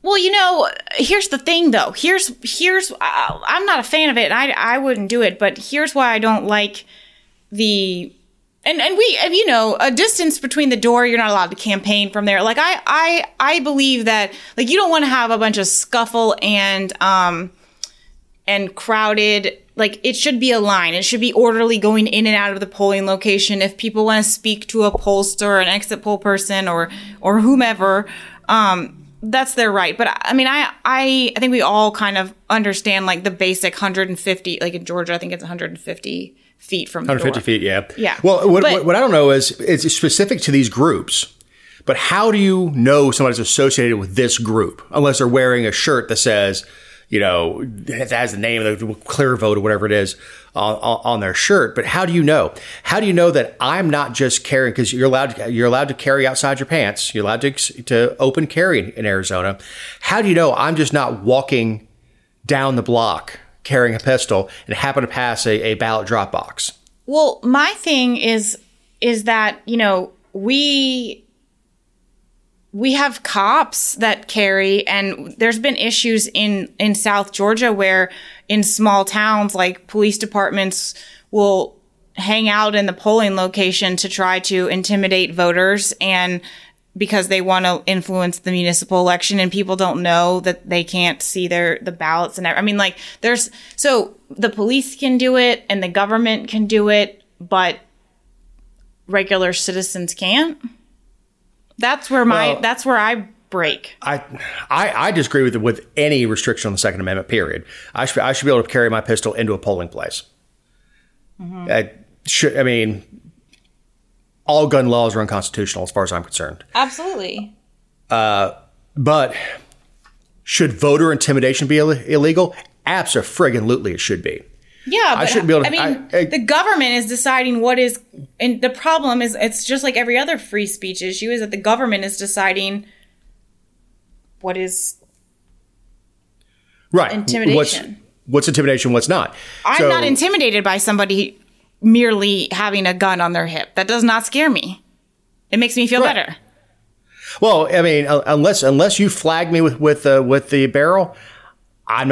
Well, here's the thing, though. Here's I'm not a fan of it. I wouldn't do it. But here's why I don't like the and we, a distance between the door. You're not allowed to campaign from there. Like I believe that you don't want to have a bunch of scuffle and crowded. Like, it should be a line. It should be orderly going in and out of the polling location. If people want to speak to a pollster or an exit poll person or whomever, that's their right. But I think we all kind of understand the basic 150. Like in Georgia, I think it's 150 feet from the door. 150 feet, yeah. Yeah. Well, what I don't know is, it's specific to these groups. But how do you know somebody's associated with this group unless they're wearing a shirt that says, that has the name of the clear vote or whatever it is on their shirt. But how do you know? How do you know that I'm not just carrying? Because you're allowed to carry outside your pants. You're allowed to open carry in Arizona. How do you know I'm just not walking down the block carrying a pistol and happen to pass a ballot drop box? Well, my thing is that we have cops that carry, and there's been issues in South Georgia where in small towns, police departments will hang out in the polling location to try to intimidate voters, and because they want to influence the municipal election, and people don't know that they can't see the ballots. And so the police can do it and the government can do it, but regular citizens can't. That's where I break. I disagree with any restriction on the Second Amendment, period. I should be able to carry my pistol into a polling place. Mm-hmm. All gun laws are unconstitutional as far as I'm concerned. Absolutely. But should voter intimidation be illegal? Abso-friggin-lutely it should be. Yeah, but I shouldn't be able to. The government is deciding what is, and the problem is, it's just like every other free speech issue, is that the government is deciding what is right intimidation. What's intimidation? What's not? I'm not intimidated by somebody merely having a gun on their hip. That does not scare me. It makes me feel better. Well, unless you flag me with the barrel. I'm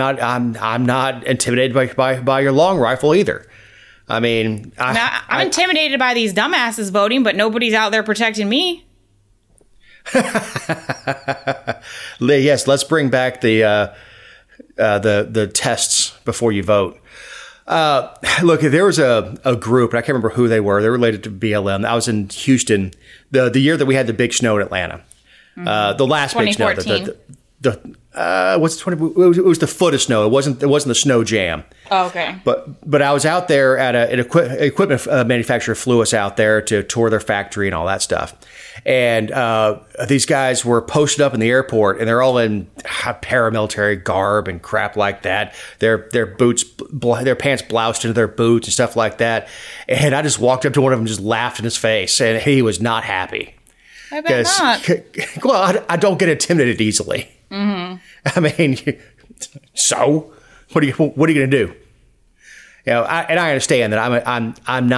not intimidated by your long rifle either. I'm intimidated by these dumbasses voting, but nobody's out there protecting me. Yes, let's bring back the the tests before you vote. Look, there was a group, and I can't remember who they were. They were related to BLM. I was in Houston the year that we had the big snow in Atlanta. The last big snow. It was the foot of snow. It wasn't the snow jam. Oh, okay. But I was out there at an equipment manufacturer flew us out there to tour their factory and all that stuff. And these guys were posted up in the airport, and they're all in paramilitary garb and crap like that. Their pants bloused into their boots and stuff like that. And I just walked up to one of them, and just laughed in his face, and he was not happy. I bet not. Well, I don't get intimidated easily. Mm-hmm. I mean, so what are you going to do? You know, I understand that I'm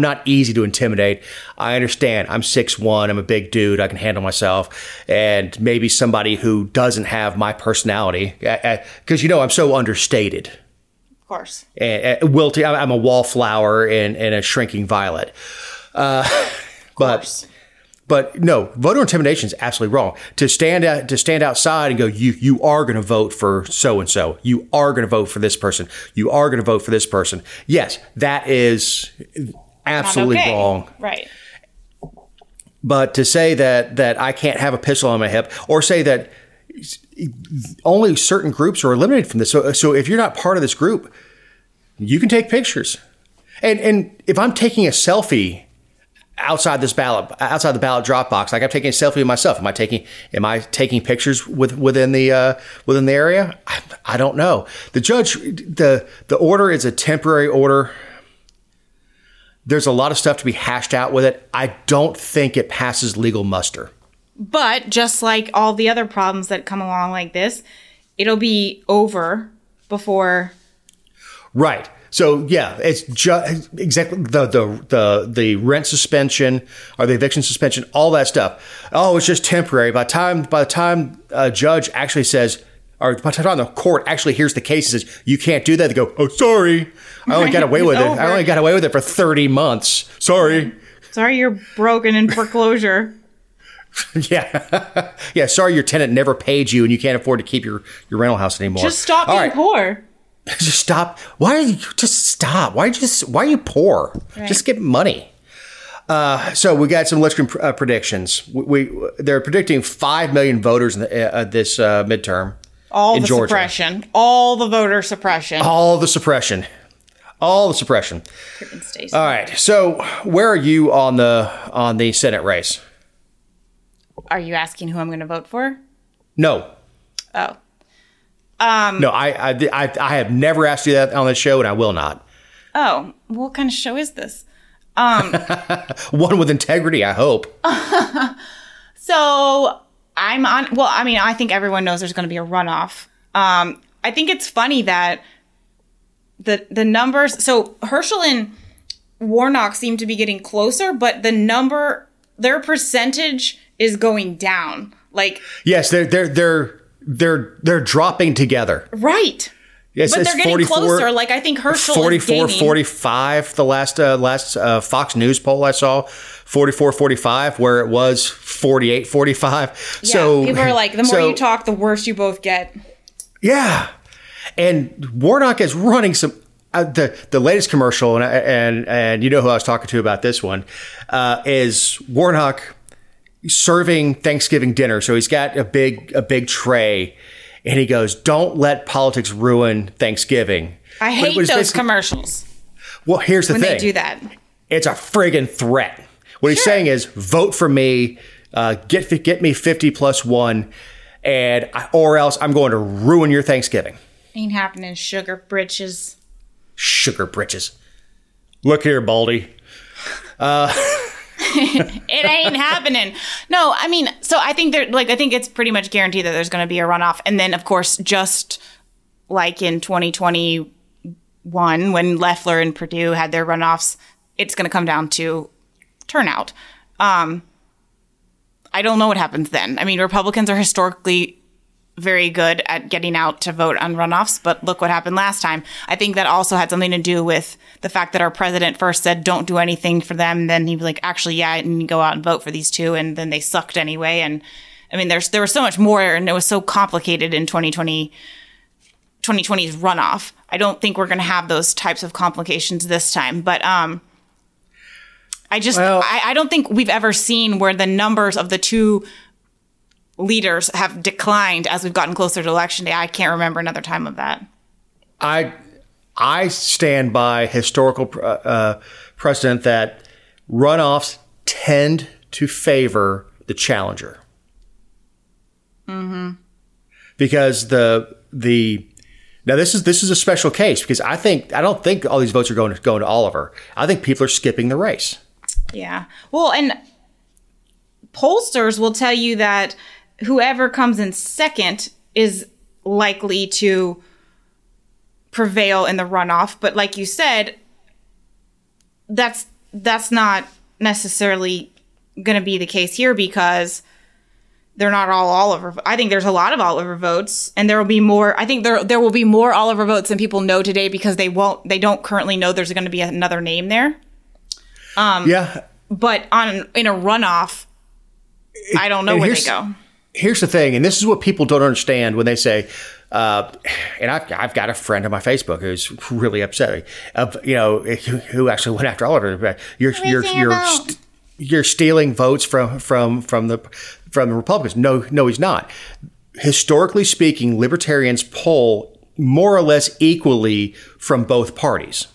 not easy to intimidate. I understand. I'm 6'1". I'm a big dude. I can handle myself. And maybe somebody who doesn't have my personality, because I'm so understated. Of course. And wilting. I'm a wallflower and a shrinking violet. Of course. But no, voter intimidation is absolutely wrong. To stand outside and go, you are going to vote for so-and-so. You are going to vote for this person. You are going to vote for this person. Yes, that is absolutely wrong. Right. But to say that I can't have a pistol on my hip, or say that only certain groups are eliminated from this. So if you're not part of this group, you can take pictures. And if I'm taking a selfie outside the ballot drop box, like I'm taking a selfie of myself. Am I taking pictures within the area? I don't know. The judge, the order is a temporary order. There's a lot of stuff to be hashed out with it. I don't think it passes legal muster. But just like all the other problems that come along like this, it'll be over before. Right. So yeah, it's just exactly the rent suspension or the eviction suspension, all that stuff. Oh, it's just temporary. By the time a judge actually says, or by the time the court actually hears the case and says, you can't do that, they go, oh, sorry, I only got away with it. I only got away with it for 30 months. Sorry. Sorry, you're broken in foreclosure. Yeah, yeah. Sorry, your tenant never paid you, and you can't afford to keep your rental house anymore. Just stop all being poor. Just stop. Why are you just stop? Why are you poor? Right. Just get money. So we got some election predictions. They're predicting 5 million voters in this midterm. All in the Georgia. Suppression. All the voter suppression. All the suppression. All the suppression. All right. So where are you on the Senate race? Are you asking who I'm going to vote for? No. Oh. No, I have never asked you that on this show, and I will not. Oh, what kind of show is this? One with integrity, I hope. So I'm on. Well, I mean, I think everyone knows there's going to be a runoff. I think it's funny that the numbers. So Herschel and Warnock seem to be getting closer, but their percentage is going down. Like yes, They're dropping together. Right. Yes, but they're getting closer. Like, I think Herschel 44, is 45, the last Fox News poll I saw, 44, 45, where it was 48, 45. Yeah, so, people are like, the more you talk, the worse you both get. Yeah. And Warnock is running some the latest commercial, and you know who I was talking to about this one, is Warnock serving Thanksgiving dinner. So he's got a big tray, and he goes, "Don't let politics ruin Thanksgiving." I hate those commercials. Well, here's the thing. When they do that. It's a friggin' threat. What he's saying is, vote for me, get me 50+1, or else I'm going to ruin your Thanksgiving. Ain't happening, sugar britches. Sugar britches. Look here, Baldy. It ain't happening. No, I mean, so I think it's pretty much guaranteed that there's going to be a runoff. And then, of course, just like in 2021, when Loeffler and Perdue had their runoffs, it's going to come down to turnout. I don't know what happens then. I mean, Republicans are historically very good at getting out to vote on runoffs, but look what happened last time. I think that also had something to do with the fact that our president first said, don't do anything for them. Then he was like, actually, yeah, and go out and vote for these two. And then they sucked anyway. And I mean, there was so much more, and it was so complicated in 2020 2020's runoff. I don't think we're going to have those types of complications this time. But I don't think we've ever seen where the numbers of the two leaders have declined as we've gotten closer to election day. I can't remember another time of that. I stand by historical precedent that runoffs tend to favor the challenger. Mm-hmm. Because now this is a special case because I don't think all these votes are going to Oliver. I think people are skipping the race. Yeah. Well, and pollsters will tell you that whoever comes in second is likely to prevail in the runoff, but like you said, that's not necessarily going to be the case here because they're not all Oliver. I think there's a lot of Oliver votes, and there will be more. I think there will be more Oliver votes than people know today because they don't currently know there's going to be another name there. Yeah. But in a runoff, I don't know where they go. Here's the thing, and this is what people don't understand when they say, and I've got a friend on my Facebook who's really upsetting, who actually went after Oliver. You're stealing votes from the Republicans. No, he's not. Historically speaking, libertarians poll more or less equally from both parties.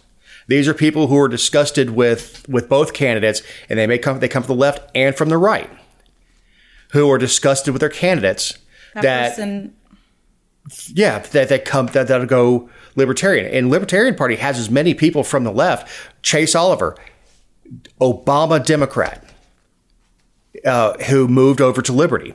These are people who are disgusted with both candidates, and they come from the left and from the right, who are disgusted with their candidates. That'll go libertarian. And Libertarian Party has as many people from the left. Chase Oliver, Obama Democrat, who moved over to Liberty,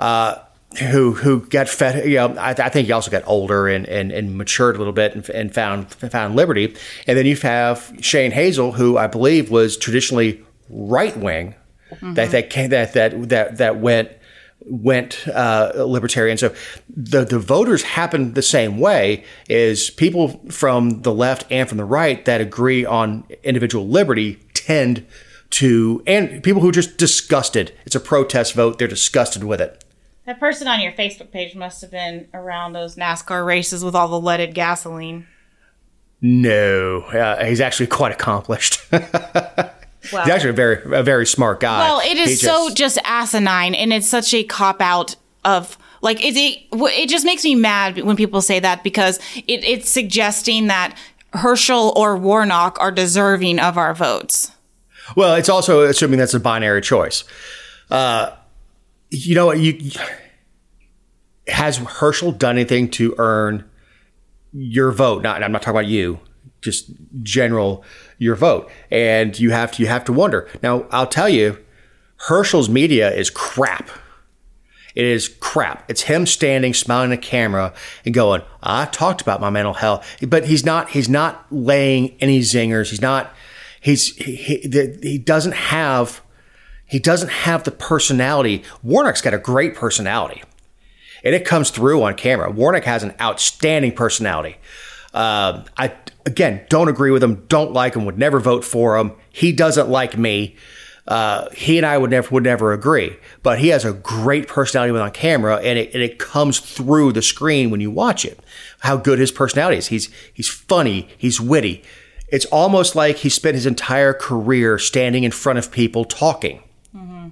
who got fed. I think he also got older and matured a little bit and found Liberty. And then you have Shane Hazel, who I believe was traditionally right wing, mm-hmm. that went libertarian. So the voters happen the same way, is people from the left and from the right that agree on individual liberty tend to, and people who are just disgusted. It's a protest vote. They're disgusted with it. That person on your Facebook page must have been around those NASCAR races with all the leaded gasoline. No, he's actually quite accomplished. Well, he's actually a very smart guy. Well, it is just asinine, and it's such a cop out of like it just makes me mad when people say that because it's suggesting that Herschel or Warnock are deserving of our votes. Well, it's also assuming that's a binary choice. Has Herschel done anything to earn your vote? I'm not talking about you, just general your vote, and you have to wonder. Now, I'll tell you, Herschel's media is crap. It is crap. It's him standing, smiling at the camera, and going, "I talked about my mental health," but he's not laying any zingers. He doesn't have the personality. Warnock's got a great personality, and it comes through on camera. Warnock has an outstanding personality. I don't agree with him. Don't like him. Would never vote for him. He doesn't like me. He and I would never agree. But he has a great personality on camera, and it comes through the screen when you watch it. How good his personality is. He's funny. He's witty. It's almost like he spent his entire career standing in front of people talking. Mm-hmm.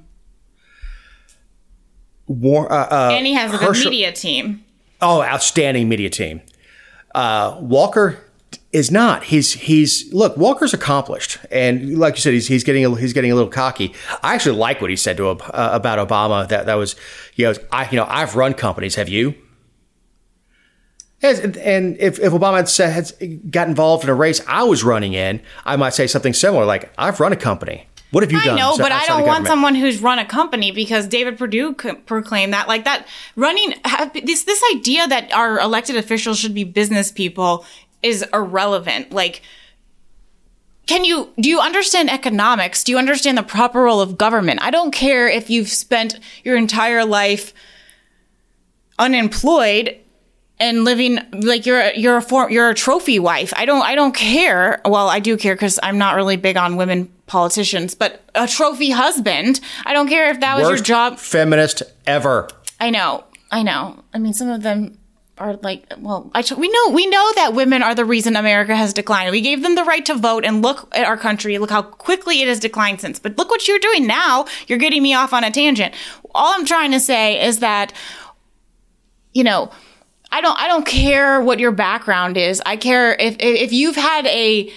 And he has a good media team. Oh, outstanding media team. Walker is not. Walker's accomplished, and like you said, he's getting a little cocky. I actually like what he said to him about Obama. That was, I've run companies. Have you? And if Obama had got involved in a race I was running in, I might say something similar, like, I've run a company. What have you done? I know, but I don't want someone who's run a company, because David Perdue proclaimed that. Like that, this idea that our elected officials should be business people is irrelevant. Like, do you understand economics? Do you understand the proper role of government? I don't care if you've spent your entire life unemployed and living like you're a trophy wife. I don't care. Well, I do care because I'm not really big on women politicians, but a trophy husband. I don't care if that was your job. Worst feminist ever. I know. I mean, some of them are like, well, we know that women are the reason America has declined. We gave them the right to vote, and look at our country. Look how quickly it has declined since. But look what you're doing now. You're getting me off on a tangent. All I'm trying to say is that, you know, I don't care what your background is. I care if you've had a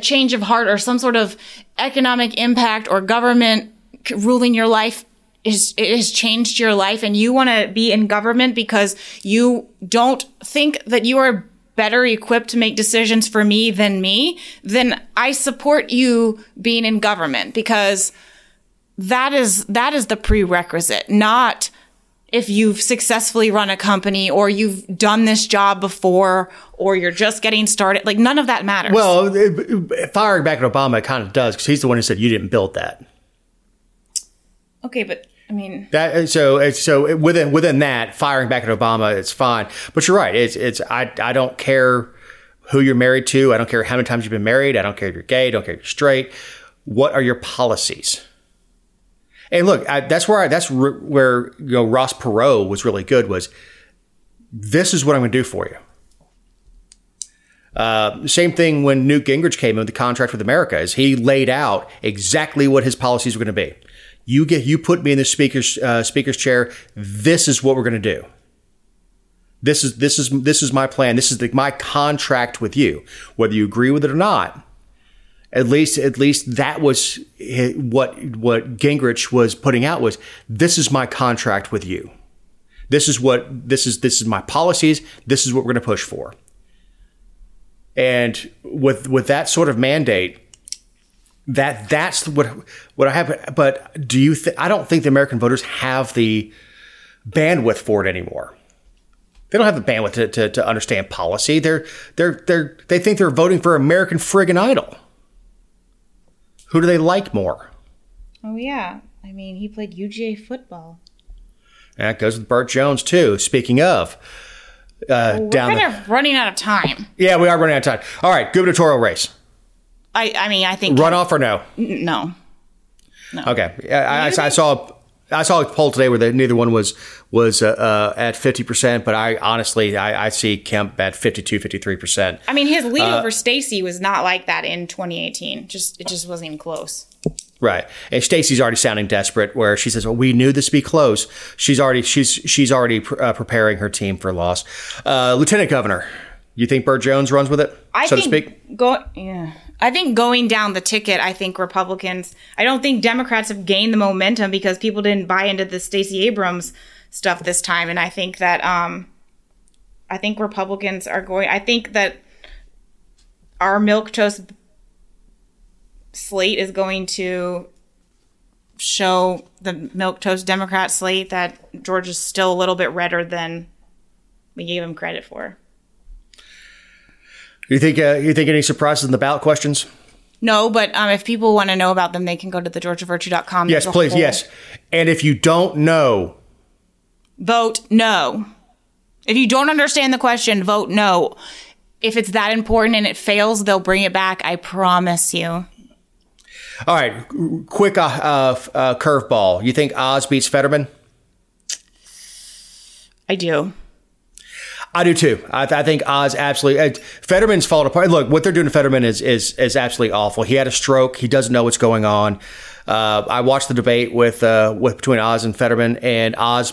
change of heart or some sort of economic impact or government ruling your life. It has changed your life, and you want to be in government because you don't think that you are better equipped to make decisions for me than me, then I support you being in government, because that is the prerequisite, not if you've successfully run a company or you've done this job before or you're just getting started. Like, none of that matters. Well, firing back at Obama kind of does, because he's the one who said you didn't build that. Okay, but I mean that. So within that, firing back at Obama, it's fine. But you're right. It's I don't care who you're married to. I don't care how many times you've been married. I don't care if you're gay. I don't care if you're straight. What are your policies? And look, that's where you know, Ross Perot was really good. Was, this is what I'm going to do for you. Same thing when Newt Gingrich came in with the Contract with America, is he laid out exactly what his policies were going to be. You put me in the speaker's chair. This is what we're going to do. This is my plan. This is my contract with you, whether you agree with it or not. At least that was what Gingrich was putting out, was this is my contract with you. This is my policies. This is what we're going to push for. And with that sort of mandate. That's what I have. But do you? I don't think the American voters have the bandwidth for it anymore. They don't have the bandwidth to understand policy. They think they're voting for American friggin' Idol. Who do they like more? Oh yeah, I mean, he played UGA football. And that goes with Burt Jones too. Speaking of, we're kind of running out of time. Yeah, we are running out of time. All right, gubernatorial race. I think runoff or no? No. Okay. I saw a poll today where neither one was at 50%, but I honestly see Kemp at 52-53%. I mean, his lead over Stacey was not like that in 2018. It just wasn't even close. Right. And Stacey's already sounding desperate, where she says, "Well, we knew this would be close." She's already preparing her team for loss. Lieutenant Governor, you think Burt Jones runs with it, so to speak? Yeah. I think going down the ticket, I think Republicans, I don't think Democrats have gained the momentum because people didn't buy into the Stacey Abrams stuff this time. And I think that Republicans are going, I think that our milquetoast slate is going to show the milquetoast Democrat slate that Georgia's still a little bit redder than we gave him credit for. You think any surprises in the ballot questions? No, but if people want to know about them, they can go to the GeorgiaVirtue.com. Yes, please. Yes. And if you don't know, vote no. If you don't understand the question, vote no. If it's that important and it fails, they'll bring it back. I promise you. All right. Quick curveball. You think Oz beats Fetterman? I do. I do too. I think Oz absolutely. Fetterman's fallen apart. Look, what they're doing to Fetterman is absolutely awful. He had a stroke. He doesn't know what's going on. I watched the debate with between Oz and Fetterman, and Oz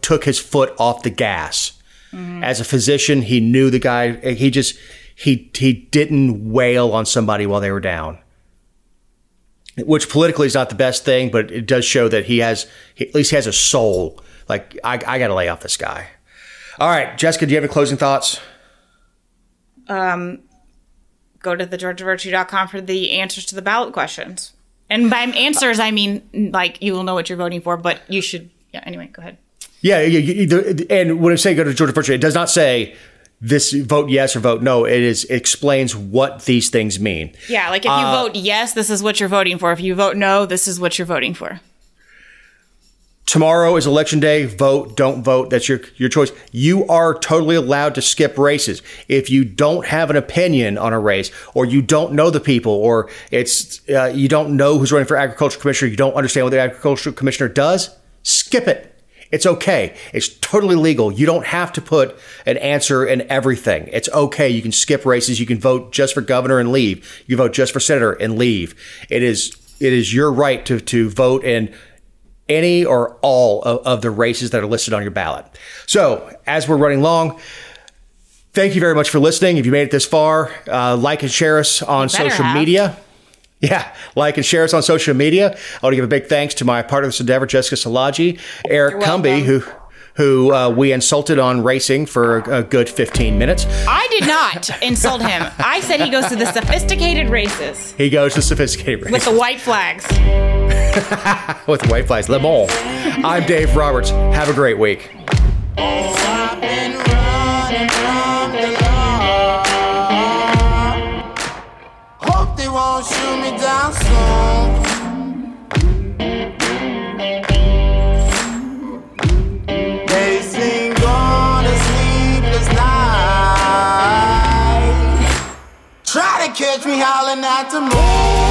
took his foot off the gas. Mm-hmm. As a physician, he knew the guy. He didn't wail on somebody while they were down, which politically is not the best thing, but it does show that he at least has a soul. Like, I got to lay off this guy. All right, Jessica, do you have any closing thoughts? Go to the GeorgiaVirtue.com for the answers to the ballot questions. And by answers, I mean, like, you will know what you're voting for, but you should. Yeah, anyway, go ahead. Yeah, and when I say go to Georgia Virtue, it does not say this, vote yes or vote no. It explains what these things mean. Yeah, like if you vote yes, this is what you're voting for. If you vote no, this is what you're voting for. Tomorrow is election day. Vote, don't vote. That's your choice. You are totally allowed to skip races. If you don't have an opinion on a race, or you don't know the people, or it's you don't know who's running for agriculture commissioner, you don't understand what the agriculture commissioner does, skip it. It's okay. It's totally legal. You don't have to put an answer in everything. It's okay. You can skip races. You can vote just for governor and leave. You vote just for senator and leave. It is your right to vote in any or all of the races that are listed on your ballot. So as we're running long, thank you very much for listening. If you made it this far, like and share us on social media. Yeah, like and share us on social media. I want to give a big thanks to my part of this endeavor, Jessica Szilagyi, Eric Cumby, who we insulted on racing for a good 15 minutes. I did not insult him. I said he goes to the sophisticated races. He goes to sophisticated races. With the white flags. With the white flags. Le Bon. I'm Dave Roberts. Have a great week. Shoot me down soon. They sing on a sleepless night. Try to catch me howling at the moon.